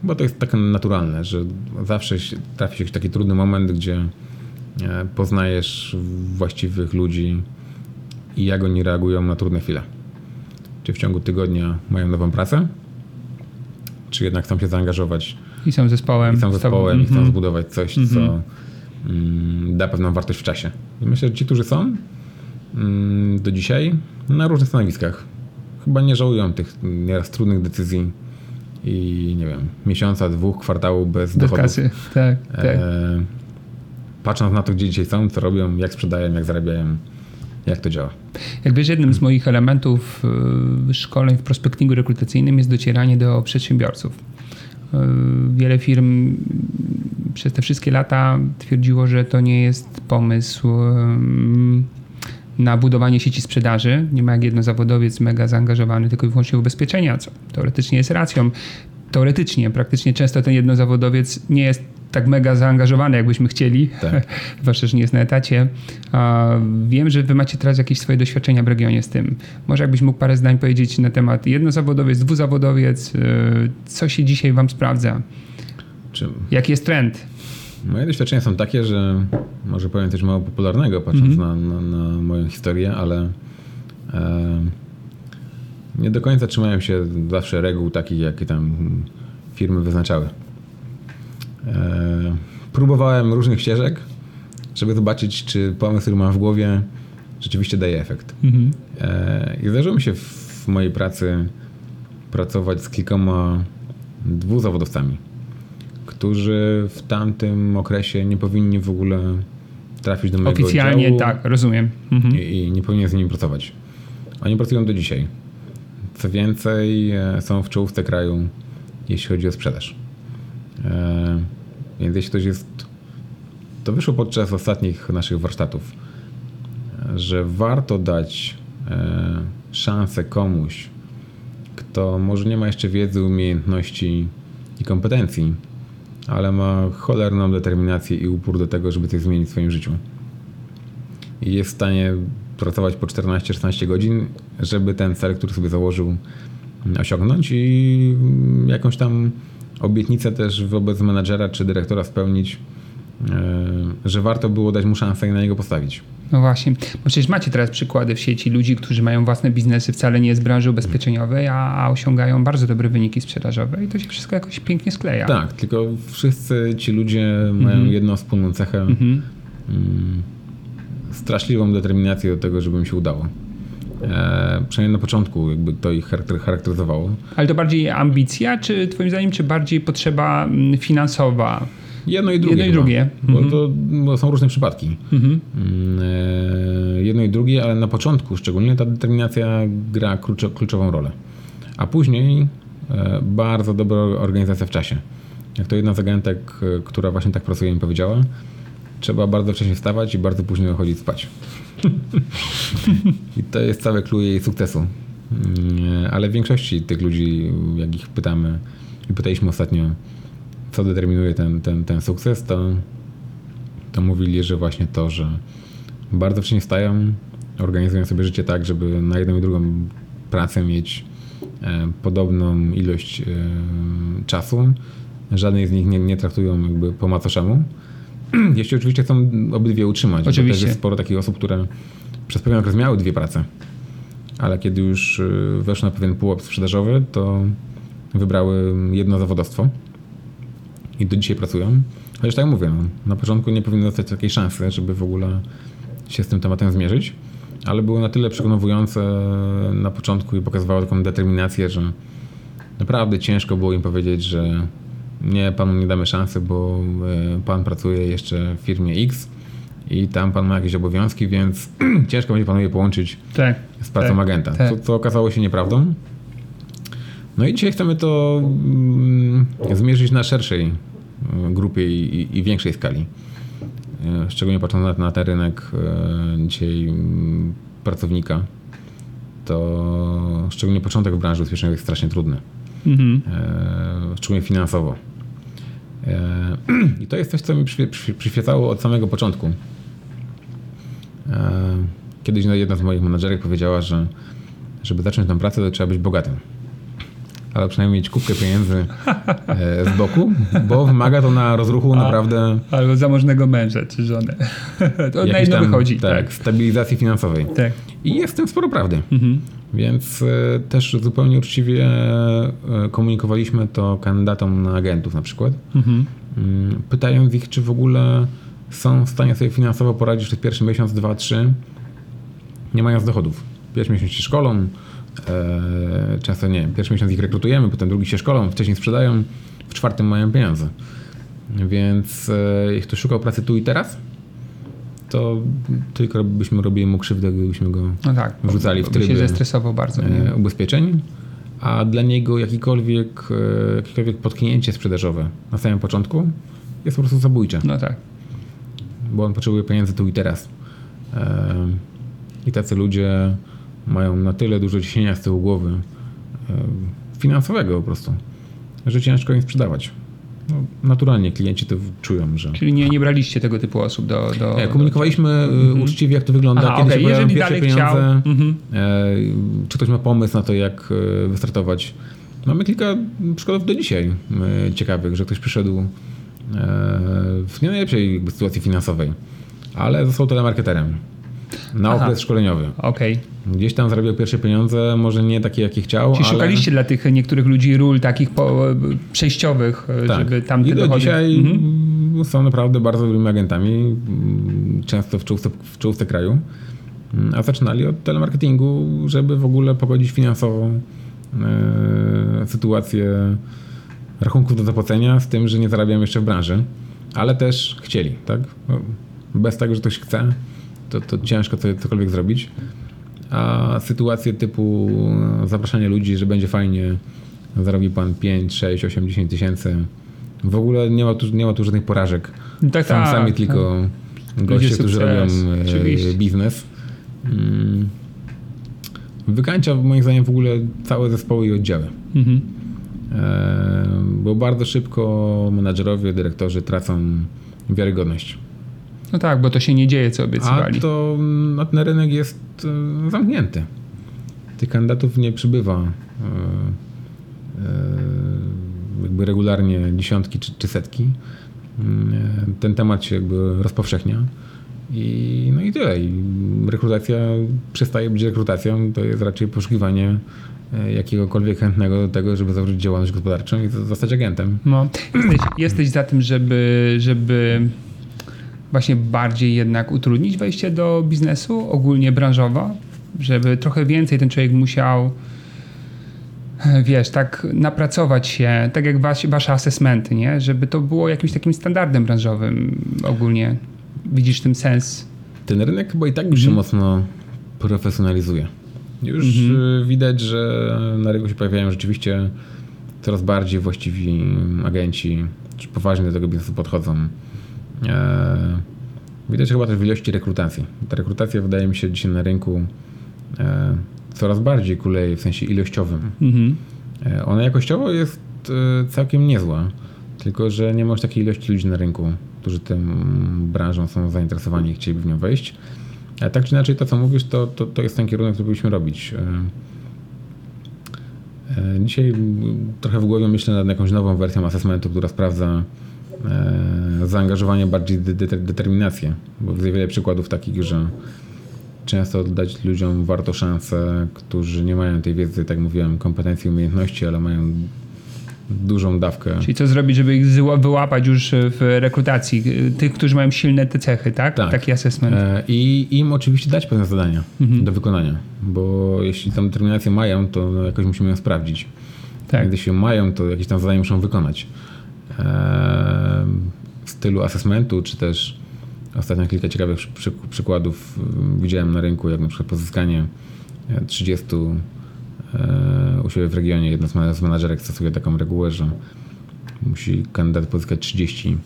bo to jest tak naturalne, że zawsze trafi się taki trudny moment, gdzie poznajesz właściwych ludzi i jak oni reagują na trudne chwile. Czy w ciągu tygodnia mają nową pracę, czy jednak chcą się zaangażować i są zespołem i chcą zbudować coś, co da pewną wartość w czasie. I myślę, że ci, którzy są do dzisiaj na różnych stanowiskach, chyba nie żałują tych nieraz trudnych decyzji i nie wiem, miesiąca, dwóch, kwartału bez dochodów. Kasy. Tak. Patrząc na to, gdzie dzisiaj są, co robią, jak sprzedają, jak zarabiają, jak to działa. Jak wiesz, jednym z moich elementów szkoleń w prospektingu rekrutacyjnym jest docieranie do przedsiębiorców. Wiele firm przez te wszystkie lata twierdziło, że to nie jest pomysł na budowanie sieci sprzedaży. Nie ma jak jednozawodowiec mega zaangażowany tylko i wyłącznie w ubezpieczenia, co teoretycznie jest racją. Teoretycznie, praktycznie często ten jednozawodowiec nie jest tak mega zaangażowany, jakbyśmy chcieli, zwłaszcza, że nie jest na etacie. Wiem, że wy macie teraz jakieś swoje doświadczenia w regionie z tym. Może jakbyś mógł parę zdań powiedzieć na temat jednozawodowiec, dwuzawodowiec, co się dzisiaj wam sprawdza? Jaki jest trend? Moje doświadczenia są takie, że może powiem coś mało popularnego, patrząc na moją historię, ale nie do końca trzymałem się zawsze reguł takich, jakie tam firmy wyznaczały. Próbowałem różnych ścieżek, żeby zobaczyć, czy pomysł, który mam w głowie, rzeczywiście daje efekt. I zdarzyło mi się w mojej pracy pracować z kilkoma dwuzawodowcami, którzy w tamtym okresie nie powinni w ogóle trafić do mojego oficjalnie, działu. Tak, rozumiem. I nie powinien z nimi pracować. Oni pracują do dzisiaj. Co więcej, są w czołówce kraju, jeśli chodzi o sprzedaż. Więc jeśli ktoś jest... To wyszło podczas ostatnich naszych warsztatów, że warto dać szansę komuś, kto może nie ma jeszcze wiedzy, umiejętności i kompetencji, ale ma cholerną determinację i upór do tego, żeby coś zmienić w swoim życiu. I jest w stanie pracować po 14-16 godzin, żeby ten cel, który sobie założył, osiągnąć i jakąś tam obietnicę też wobec menadżera czy dyrektora spełnić, że warto było dać mu szansę i na niego postawić. No właśnie, bo przecież macie teraz przykłady w sieci ludzi, którzy mają własne biznesy, wcale nie z branży ubezpieczeniowej, a osiągają bardzo dobre wyniki sprzedażowe i to się wszystko jakoś pięknie skleja. Tak, tylko wszyscy ci ludzie mają jedną wspólną cechę, straszliwą determinację do tego, żeby im się udało. Przynajmniej na początku jakby to ich charakteryzowało. Ale to bardziej ambicja, czy twoim zdaniem, czy bardziej potrzeba finansowa? Jedno i drugie. Bo są różne przypadki. Jedno i drugie, ale na początku szczególnie ta determinacja gra kluczową rolę. A później bardzo dobra organizacja w czasie. Jak to jedna z agentek, która właśnie tak pracuje, mi powiedziała, trzeba bardzo wcześnie wstawać i bardzo późno chodzić spać. I to jest cały clue jej sukcesu. Ale w większości tych ludzi, jak ich pytamy i pytaliśmy ostatnio, co determinuje ten sukces, to mówili, że właśnie to, że bardzo wcześnie wstają, organizują sobie życie tak, żeby na jedną i drugą pracę mieć podobną ilość czasu. Żadnej z nich nie traktują jakby po macoszemu. Jeśli oczywiście chcą obydwie utrzymać. Oczywiście. Bo też jest sporo takich osób, które przez pewien okres miały dwie prace, ale kiedy już weszły na pewien pułap sprzedażowy, to wybrały jedno zawodowstwo i do dzisiaj pracują. Chociaż tak mówię, na początku nie powinno dostać takiej szansy, żeby w ogóle się z tym tematem zmierzyć, ale było na tyle przekonujące na początku i pokazywało taką determinację, że naprawdę ciężko było im powiedzieć, że nie, panu nie damy szansy, bo pan pracuje jeszcze w firmie X i tam pan ma jakieś obowiązki, więc ciężko będzie panu je połączyć z pracą agenta. Co okazało się nieprawdą. No i dzisiaj chcemy to zmierzyć na szerszej grupie i większej skali. Szczególnie patrząc na ten rynek dzisiaj pracownika, to szczególnie początek w branży ubezpieczeniowej jest strasznie trudny. Mhm. Szczególnie finansowo. I to jest coś, co mi przyświecało od samego początku. Kiedyś jedna z moich menadżerek powiedziała, że żeby zacząć tę pracę, to trzeba być bogatym. Ale przynajmniej mieć kupkę pieniędzy z boku, bo wymaga to na rozruchu naprawdę... Albo zamożnego męża czy żony. To od najmniej wychodzi. Tak, stabilizacji finansowej. Tak. I jest w tym sporo prawdy. Mhm. Więc też zupełnie uczciwie komunikowaliśmy to kandydatom na agentów na przykład. Mhm. Pytając ich, czy w ogóle są w stanie sobie finansowo poradzić przez pierwszy miesiąc, dwa, trzy, nie mając dochodów. Pierwszy miesiąc się szkolą, często nie, pierwszy miesiąc ich rekrutujemy, potem drugi się szkolą, wcześniej sprzedają, w czwartym mają pieniądze. Więc jak ktoś szukał pracy tu i teraz, to tylko byśmy robili mu krzywdę, gdybyśmy go wrzucali w tryby się zestresował bardzo, ubezpieczeń. A dla niego jakiekolwiek potknięcie sprzedażowe na samym początku jest po prostu zabójcze. No tak. Bo on potrzebuje pieniędzy tu i teraz. I tacy ludzie mają na tyle dużo ciśnienia z tyłu głowy finansowego po prostu, że ciężko im sprzedawać. No, naturalnie klienci to czują, że... Czyli nie braliście tego typu osób do... Komunikowaliśmy uczciwie, jak to wygląda, kiedy się pojawiają pierwsze pieniądze, czy ktoś ma pomysł na to, jak wystartować. Mamy kilka przykładów do dzisiaj ciekawych, że ktoś przyszedł w nie najlepszej jakby sytuacji finansowej, ale został telemarketerem na okres szkoleniowy. Okay. Gdzieś tam zarobił pierwsze pieniądze, może nie takie, jakie chciał. Czyli szukaliście dla tych niektórych ludzi ról takich przejściowych, tak, żeby tamte dochody... I do dzisiaj są naprawdę bardzo dobrymi agentami, często w czołówce kraju, a zaczynali od telemarketingu, żeby w ogóle pogodzić finansowo sytuację rachunków do zapłacenia z tym, że nie zarabiam jeszcze w branży, ale też chcieli, tak? Bez tego, że ktoś chce, to ciężko cokolwiek zrobić. A sytuacje typu zapraszanie ludzi, że będzie fajnie, zarobi pan 5, 6, 8, 10 tysięcy. W ogóle nie ma tu żadnych porażek. Tak, sami tylko goście, którzy robią biznes. Wykańcza moim zdaniem w ogóle całe zespoły i oddziały. Mhm. Bo bardzo szybko menadżerowie, dyrektorzy tracą wiarygodność. No tak, bo to się nie dzieje, co obiecywali. A to ten rynek jest zamknięty. Tych kandydatów nie przybywa jakby regularnie dziesiątki czy setki. Ten temat się jakby rozpowszechnia. I tyle. I rekrutacja przestaje być rekrutacją. To jest raczej poszukiwanie jakiegokolwiek chętnego do tego, żeby założyć działalność gospodarczą i zostać agentem. No. Jesteś za tym, żeby właśnie bardziej jednak utrudnić wejście do biznesu ogólnie branżowo, żeby trochę więcej ten człowiek musiał, tak napracować się, tak jak wasze asesmenty, nie? Żeby to było jakimś takim standardem branżowym ogólnie. Widzisz w tym sens? Ten rynek chyba i tak już się mocno profesjonalizuje. Już widać, że na rynku się pojawiają rzeczywiście coraz bardziej właściwi agenci, czy poważnie do tego biznesu podchodzą. Widać chyba też w ilości rekrutacji. Ta rekrutacja wydaje mi się dzisiaj na rynku coraz bardziej kuleje w sensie ilościowym. Ona jakościowo jest całkiem niezła, tylko że nie ma już takiej ilości ludzi na rynku, którzy tą branżą są zainteresowani i chcieliby w nią wejść. Ale tak czy inaczej to, co mówisz, to jest ten kierunek, który powinniśmy robić. Dzisiaj trochę w głowie myślę nad jakąś nową wersją assessmentu, która sprawdza zaangażowanie, bardziej determinację. Bo widzę wiele przykładów takich, że często dać ludziom warto szansę, którzy nie mają tej wiedzy, tak mówiłem, kompetencji, umiejętności, ale mają dużą dawkę. Czyli co zrobić, żeby ich wyłapać już w rekrutacji? Tych, którzy mają silne te cechy, tak? Taki assessment. I im oczywiście dać pewne zadania do wykonania, bo jeśli tam determinację mają, to jakoś musimy ją sprawdzić. Tak. Jeśli ją mają, to jakieś tam zadania muszą wykonać. W stylu assessmentu, czy też ostatnio kilka ciekawych przykładów widziałem na rynku, jak na przykład pozyskanie 30 u siebie w regionie. Jedna z menadżerek stosuje taką regułę, że musi kandydat pozyskać 30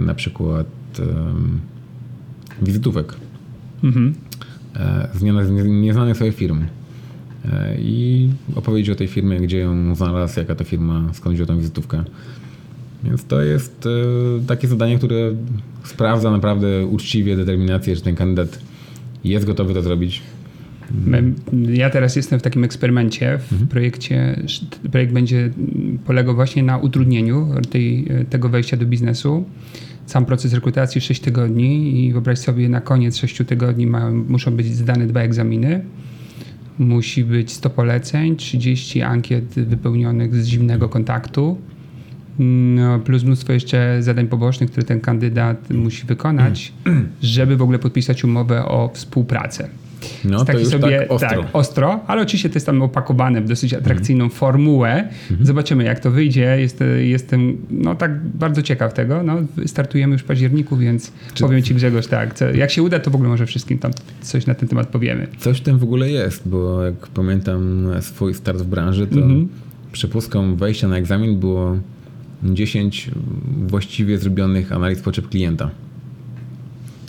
na przykład wizytówek z nieznanych sobie firm i opowiedzieć o tej firmie, gdzie ją znalazł, jaka to firma, skąd wziął tą wizytówkę. Więc to jest takie zadanie, które sprawdza naprawdę uczciwie determinację, że ten kandydat jest gotowy to zrobić. Ja teraz jestem w takim eksperymencie w projekcie. Projekt będzie polegał właśnie na utrudnieniu tego wejścia do biznesu. Sam proces rekrutacji 6 tygodni i wyobraź sobie, na koniec 6 tygodni muszą być zdane 2 egzaminy. Musi być 100 poleceń, 30 ankiet wypełnionych z zimnego kontaktu, plus mnóstwo jeszcze zadań pobocznych, które ten kandydat musi wykonać, żeby w ogóle podpisać umowę o współpracę. No to już sobie, tak ostro. Tak, ostro, ale oczywiście to jest tam opakowane w dosyć atrakcyjną formułę. Zobaczymy, jak to wyjdzie. Jestem no tak bardzo ciekaw tego. No, startujemy już w październiku, więc powiem ci, Grzegorz, tak. Jak się uda, to w ogóle może wszystkim tam coś na ten temat powiemy. Coś w tym w ogóle jest, bo jak pamiętam swój start w branży, to przepustką wejścia na egzamin było 10 właściwie zrobionych analiz potrzeb klienta.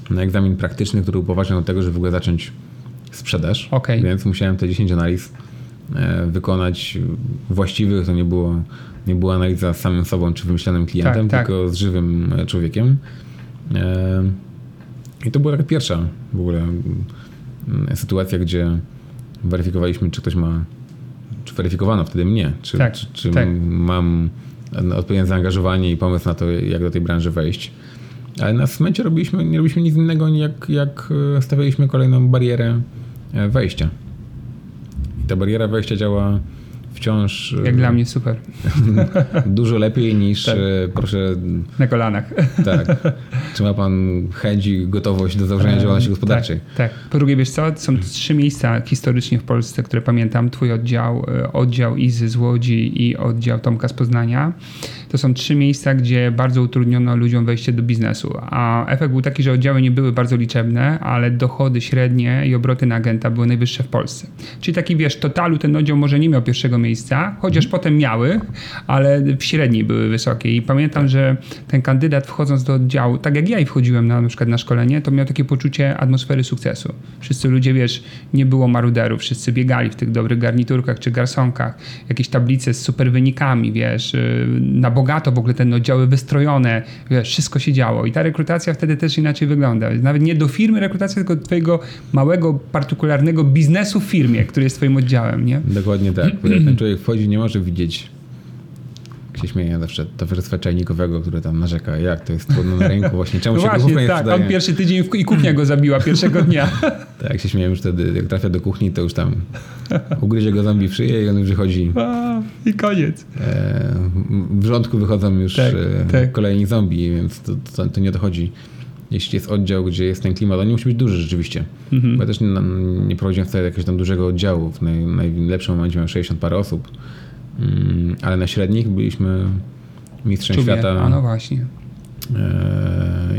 Na egzamin praktyczny, który upoważniał do tego, żeby w ogóle zacząć sprzedaż, więc musiałem te 10 analiz wykonać właściwych. To nie była analiza z samym sobą czy wymyślonym klientem, tylko z żywym człowiekiem. I to była taka pierwsza w ogóle sytuacja, gdzie weryfikowaliśmy, czy ktoś ma, czy weryfikowano wtedy mnie, czy mam odpowiednie zaangażowanie i pomysł na to, jak do tej branży wejść. Ale na smęcie nie robiliśmy nic innego, jak stawialiśmy kolejną barierę wejścia. I ta bariera wejścia działa wciąż... Jak dla mnie super. Dużo lepiej niż... Tak. Proszę... Na kolanach. Tak. Czy ma pan chęć i gotowość do założenia działalności gospodarczej? Tak. Po drugie, wiesz co? Są 3 miejsca historycznie w Polsce, które pamiętam. Twój oddział Izy z Łodzi i oddział Tomka z Poznania. To są 3 miejsca, gdzie bardzo utrudniono ludziom wejście do biznesu. A efekt był taki, że oddziały nie były bardzo liczebne, ale dochody średnie i obroty na agenta były najwyższe w Polsce. Czyli taki, wiesz, totalu ten oddział może nie miał pierwszego miejsca, chociaż potem miały, ale w średniej były wysokie. I pamiętam, że ten kandydat wchodząc do oddziału, tak jak ja i wchodziłem na przykład na szkolenie, to miał takie poczucie atmosfery sukcesu. Wszyscy ludzie, wiesz, nie było maruderów, wszyscy biegali w tych dobrych garniturkach czy garsonkach, jakieś tablice z super wynikami, wiesz, na bogato w ogóle te oddziały wystrojone, wiesz, wszystko się działo. I ta rekrutacja wtedy też inaczej wygląda. Nawet nie do firmy rekrutacja, tylko do twojego małego, partykularnego biznesu w firmie, który jest twoim oddziałem, nie? Dokładnie tak. Ten człowiek wchodzi, nie może widzieć, się śmieje zawsze, towarzystwa czajnikowego, które tam narzeka, jak to jest trudno na rynku, właśnie czemu się kuchnia nie sprzedaje. On pierwszy tydzień i kuchnia go zabiła pierwszego dnia. Tak, się śmieję już wtedy, jak trafia do kuchni, to już tam ugryzie go zombie w szyję i on już wychodzi. I koniec. W wrzątku wychodzą już kolejni zombie, więc to nie dochodzi. Jeśli jest oddział, gdzie jest ten klimat, on nie musi być duży rzeczywiście. Bo ja też nie prowadziłem wcale jakiegoś tam dużego oddziału. W najlepszym momencie miałem 60 parę osób. Ale na średnich byliśmy mistrzem świata. A no właśnie.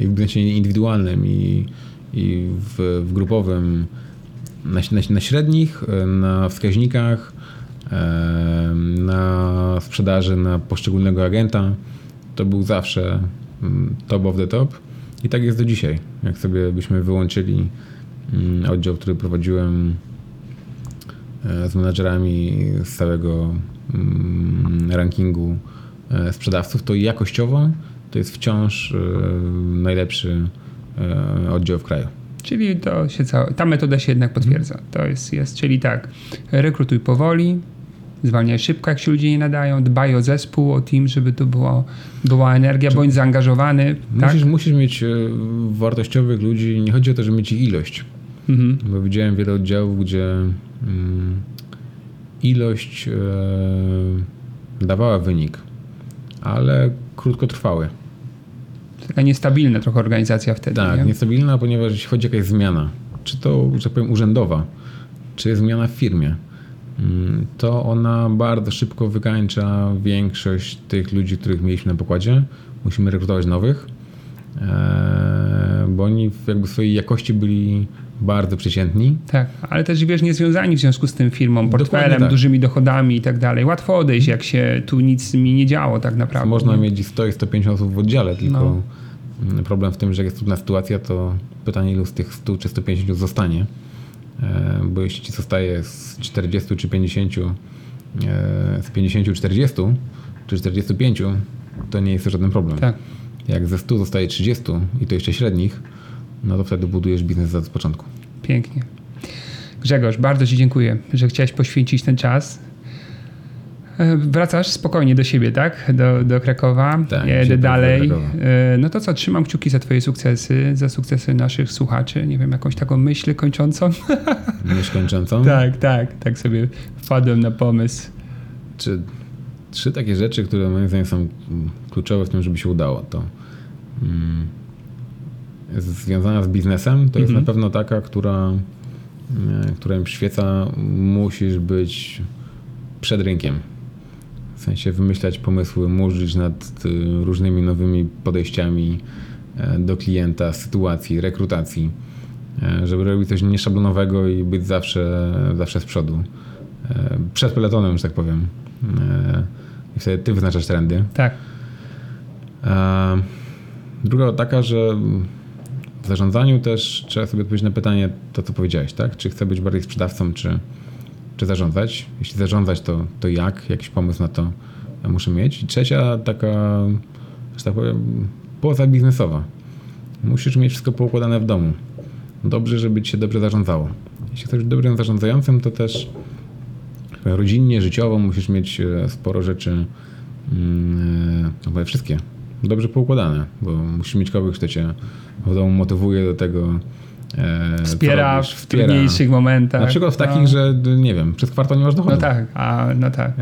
I w biznesie indywidualnym, i w grupowym. Na średnich, na wskaźnikach, na sprzedaży, na poszczególnego agenta. To był zawsze top of the top. I tak jest do dzisiaj. Jak sobie byśmy wyłączyli oddział, który prowadziłem z menadżerami z całego rankingu sprzedawców, to jakościowo to jest wciąż najlepszy oddział w kraju. Czyli to się ta metoda się jednak potwierdza. To jest. Czyli tak, rekrutuj powoli, zwalniaj szybko, jak się ludzie nie nadają, dbaj o zespół, o team, żeby to była energia, bądź zaangażowany. Musisz mieć wartościowych ludzi, nie chodzi o to, żeby mieć ich ilość. Bo widziałem wiele oddziałów, gdzie ilość dawała wynik, ale krótkotrwały. To taka niestabilna trochę organizacja wtedy. Tak, niestabilna, ponieważ jeśli chodzi o jakaś zmiana, czy to, że tak powiem, urzędowa, czy zmiana w firmie, to ona bardzo szybko wykańcza większość tych ludzi, których mieliśmy na pokładzie. Musimy rekrutować nowych bo oni jakby w swojej jakości byli bardzo przeciętni. Tak, ale też wiesz, niezwiązani w związku z tym firmą, portfelem, tak, dużymi dochodami i tak dalej. Łatwo odejść, jak się tu nic mi nie działo tak naprawdę. Można mieć 100 i 150 osób w oddziale, tylko problem w tym, że jak jest trudna sytuacja, to pytanie, ilu z tych 100 czy 150 zostanie. Bo jeśli ci zostaje z 40 czy 50, z 50, 40 czy 45, to nie jest to żaden problem. Tak. Jak ze 100 zostaje 30 i to jeszcze średnich, no to wtedy budujesz biznes od początku. Pięknie. Grzegorz, bardzo ci dziękuję, że chciałeś poświęcić ten czas. Wracasz spokojnie do siebie, tak? Do Krakowa. Tak, ja jedę dalej. No to co, trzymam kciuki za twoje sukcesy, za sukcesy naszych słuchaczy. Nie wiem, jakąś taką myśl kończącą. Myśl kończącą? Tak sobie wpadłem na pomysł. Czy trzy takie rzeczy, które moim zdaniem są kluczowe w tym, żeby się udało, to związana z biznesem, to jest na pewno taka, która mi przyświeca. Musisz być przed rynkiem. W sensie wymyślać pomysły, murzyć nad różnymi nowymi podejściami do klienta, sytuacji, rekrutacji, żeby robić coś nieszablonowego i być zawsze z przodu. Przed peletonem, że tak powiem. I wtedy ty wyznaczasz trendy. Tak. Druga taka, że w zarządzaniu też trzeba sobie odpowiedzieć na pytanie to, co powiedziałeś, tak? Czy chcę być bardziej sprzedawcą, czy zarządzać? Jeśli zarządzać, to jak? Jakiś pomysł na to muszę mieć. I trzecia taka, że tak powiem, pozabiznesowa. Musisz mieć wszystko poukładane w domu. Dobrze, żeby ci się dobrze zarządzało. Jeśli chcesz być dobrym zarządzającym, to też rodzinnie, życiowo musisz mieć sporo rzeczy, wszystkie, dobrze poukładane, bo musisz mieć kogoś, kto cię w domu motywuje do tego, wspiera w trudniejszych momentach. Na przykład w takich, że nie wiem, przez kwartał nie masz dochodu. No tak.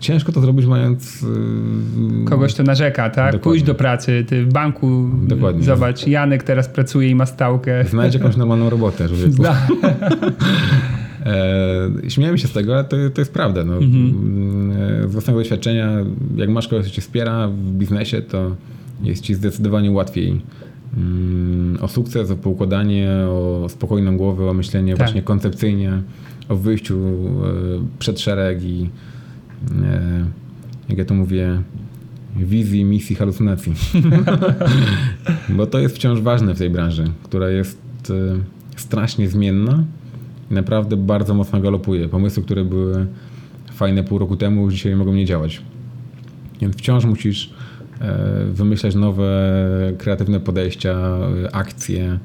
Ciężko to zrobić mając... Kogoś, kto narzeka, tak? Dokładnie. Pójść do pracy, ty w banku, dokładnie, zobacz, Janek teraz pracuje i ma stałkę. Znajdź jakąś normalną robotę. Śmiałem się z tego, ale to jest prawda. No. Z własnego doświadczenia, jak masz kogoś, kto cię wspiera w biznesie, to jest ci zdecydowanie łatwiej o sukces, o poukładanie, o spokojną głowę, o myślenie właśnie koncepcyjnie, o wyjściu przed szereg i jak ja to mówię, wizji, misji, halucynacji. Bo to jest wciąż ważne w tej branży, która jest strasznie zmienna i naprawdę bardzo mocno galopuje. Pomysły, które były fajne pół roku temu, już dzisiaj mogą nie działać. Więc wciąż musisz wymyślać nowe, kreatywne podejścia, akcje,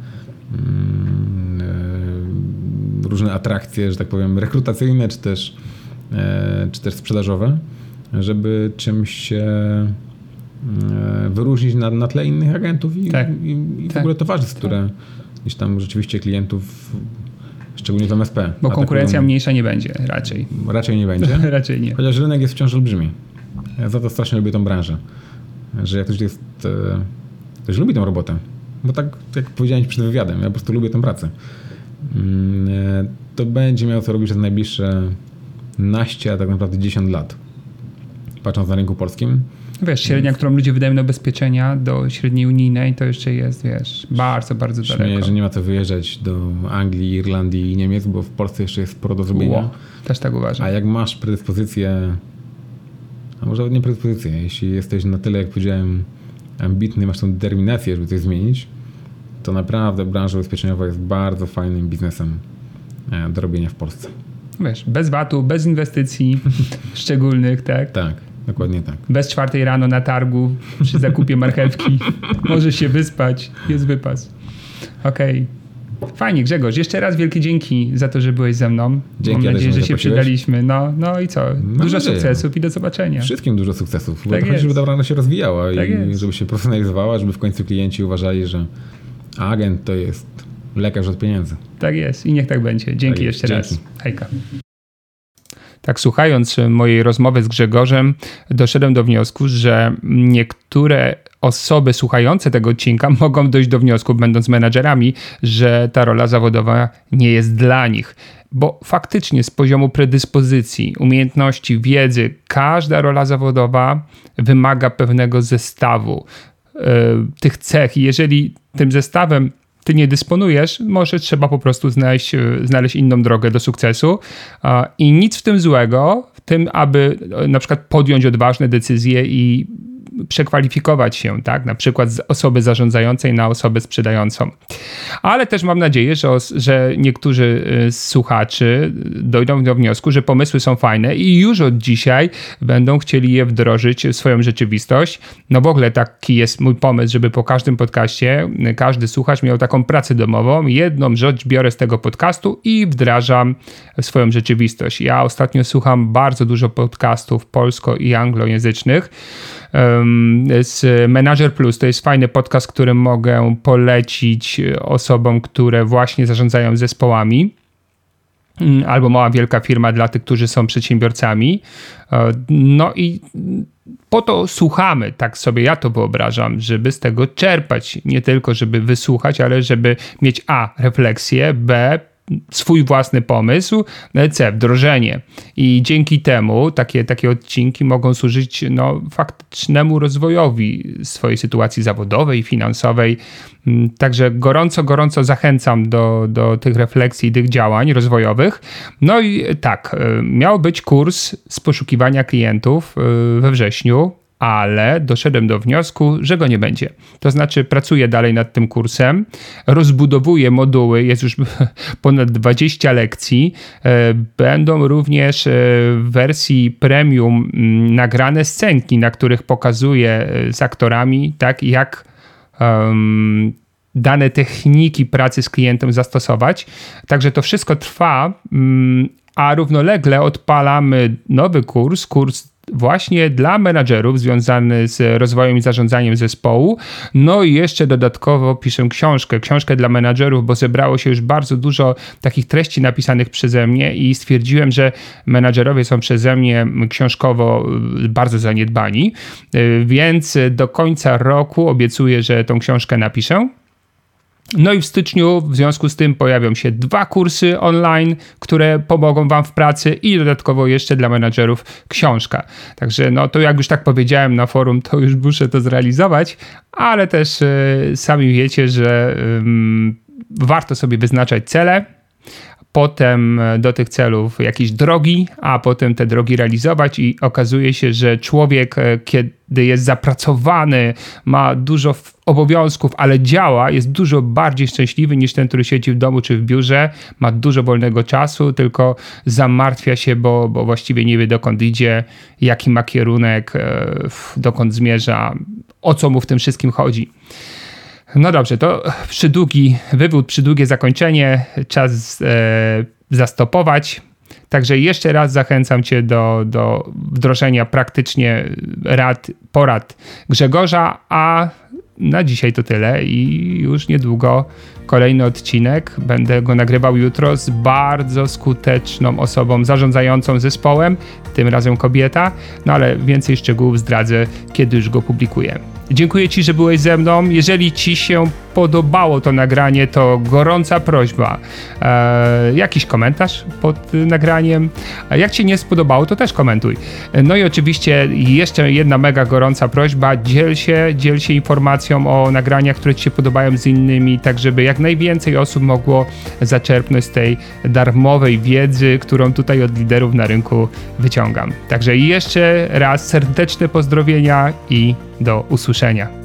różne atrakcje, że tak powiem, rekrutacyjne, czy też sprzedażowe, żeby czymś się wyróżnić na tle innych agentów i w ogóle towarzystw, które gdzieś tam rzeczywiście klientów, szczególnie w MSP. Bo konkurencja mniejsza nie będzie raczej. Raczej nie będzie. Raczej nie. Chociaż rynek jest wciąż olbrzymi. Ja za to strasznie lubię tą branżę. Że jak ktoś lubi tą robotę, bo tak jak powiedziałem przed wywiadem, ja po prostu lubię tę pracę, to będzie miał co robić przez najbliższe naście, a tak naprawdę 10 lat, patrząc na rynku polskim. Wiesz, średnia, którą ludzie wydają na ubezpieczenia do średniej unijnej, to jeszcze jest, wiesz, bardzo, bardzo daleko. Śmieję, że nie ma co wyjeżdżać do Anglii, Irlandii i Niemiec, bo w Polsce jeszcze jest sporo do zrobienia. Też tak uważam. A jak masz predyspozycję, a może nie predyspozycję, jeśli jesteś na tyle, jak powiedziałem, ambitny, masz tą determinację, żeby coś zmienić, to naprawdę branża ubezpieczeniowa jest bardzo fajnym biznesem do robienia w Polsce. Wiesz, bez VAT-u, bez inwestycji szczególnych, tak? Tak, dokładnie tak. Bez 4 rano na targu przy zakupie marchewki. Możesz się wyspać, jest wypas. Okej. Fajnie, Grzegorz, jeszcze raz wielkie dzięki za to, że byłeś ze mną. Dzięki, mam nadzieję, że się przydaliśmy. No i co? Dużo sukcesów i do zobaczenia. Wszystkim dużo sukcesów. Tak chodzi, żeby ta branża się rozwijała i żeby się profesjonalizowała, żeby w końcu klienci uważali, że agent to jest lekarz od pieniędzy. Tak jest i niech tak będzie. Dzięki jeszcze raz. Hejka. Tak, słuchając mojej rozmowy z Grzegorzem, doszedłem do wniosku, że niektóre osoby słuchające tego odcinka mogą dojść do wniosku, będąc menadżerami, że ta rola zawodowa nie jest dla nich. Bo faktycznie z poziomu predyspozycji, umiejętności, wiedzy, każda rola zawodowa wymaga pewnego zestawu tych cech i jeżeli tym zestawem ty nie dysponujesz, może trzeba po prostu znaleźć inną drogę do sukcesu i nic w tym złego, w tym, aby na przykład podjąć odważne decyzje i przekwalifikować się, tak? Na przykład z osoby zarządzającej na osobę sprzedającą. Ale też mam nadzieję, że niektórzy z słuchaczy dojdą do wniosku, że pomysły są fajne i już od dzisiaj będą chcieli je wdrożyć w swoją rzeczywistość. No w ogóle taki jest mój pomysł, żeby po każdym podcaście każdy słuchacz miał taką pracę domową. Jedną rzecz biorę z tego podcastu i wdrażam w swoją rzeczywistość. Ja ostatnio słucham bardzo dużo podcastów polsko- i anglojęzycznych. Z Manager Plus. To jest fajny podcast, który mogę polecić osobom, które właśnie zarządzają zespołami albo mała, wielka firma dla tych, którzy są przedsiębiorcami. No i po to słuchamy, tak sobie ja to wyobrażam, żeby z tego czerpać. Nie tylko, żeby wysłuchać, ale żeby mieć A. refleksję, B. swój własny pomysł, C. wdrożenie. I dzięki temu takie odcinki mogą służyć faktycznemu rozwojowi swojej sytuacji zawodowej, finansowej. Także gorąco zachęcam do tych refleksji i tych działań rozwojowych. No i tak, miał być kurs z poszukiwania klientów we wrześniu, ale doszedłem do wniosku, że go nie będzie. To znaczy pracuję dalej nad tym kursem, rozbudowuję moduły, jest już ponad 20 lekcji. Będą również w wersji premium nagrane scenki, na których pokazuję z aktorami, tak, jak dane techniki pracy z klientem zastosować. Także to wszystko trwa, a równolegle odpalamy nowy kurs właśnie dla menadżerów związany z rozwojem i zarządzaniem zespołu. No i jeszcze dodatkowo piszę książkę dla menadżerów, bo zebrało się już bardzo dużo takich treści napisanych przeze mnie i stwierdziłem, że menadżerowie są przeze mnie książkowo bardzo zaniedbani, więc do końca roku obiecuję, że tą książkę napiszę. No i w styczniu w związku z tym pojawią się 2 kursy online, które pomogą wam w pracy i dodatkowo jeszcze dla menadżerów książka. Także to jak już tak powiedziałem na forum, to już muszę to zrealizować, ale też sami wiecie, że warto sobie wyznaczać cele, potem do tych celów jakieś drogi, a potem te drogi realizować i okazuje się, że człowiek, kiedy jest zapracowany, ma dużo obowiązków, ale działa, jest dużo bardziej szczęśliwy niż ten, który siedzi w domu czy w biurze, ma dużo wolnego czasu, tylko zamartwia się, bo właściwie nie wie, dokąd idzie, jaki ma kierunek, dokąd zmierza, o co mu w tym wszystkim chodzi. No dobrze, to przydługi wywód, przydługie zakończenie, czas zastopować. Także jeszcze raz zachęcam cię do wdrożenia praktycznie porad Grzegorza, a na dzisiaj to tyle i już niedługo kolejny odcinek. Będę go nagrywał jutro z bardzo skuteczną osobą zarządzającą zespołem, tym razem kobieta, ale więcej szczegółów zdradzę, kiedy już go publikuję. Dziękuję ci, że byłeś ze mną. Jeżeli ci się podobało to nagranie, to gorąca prośba. Jakiś komentarz pod nagraniem. A jak ci nie spodobało, to też komentuj. No i oczywiście jeszcze jedna mega gorąca prośba. Dziel się informacją o nagraniach, które ci się podobają z innymi, tak żeby jak najwięcej osób mogło zaczerpnąć z tej darmowej wiedzy, którą tutaj od liderów na rynku wyciągam. Także jeszcze raz serdeczne pozdrowienia i do usłyszenia.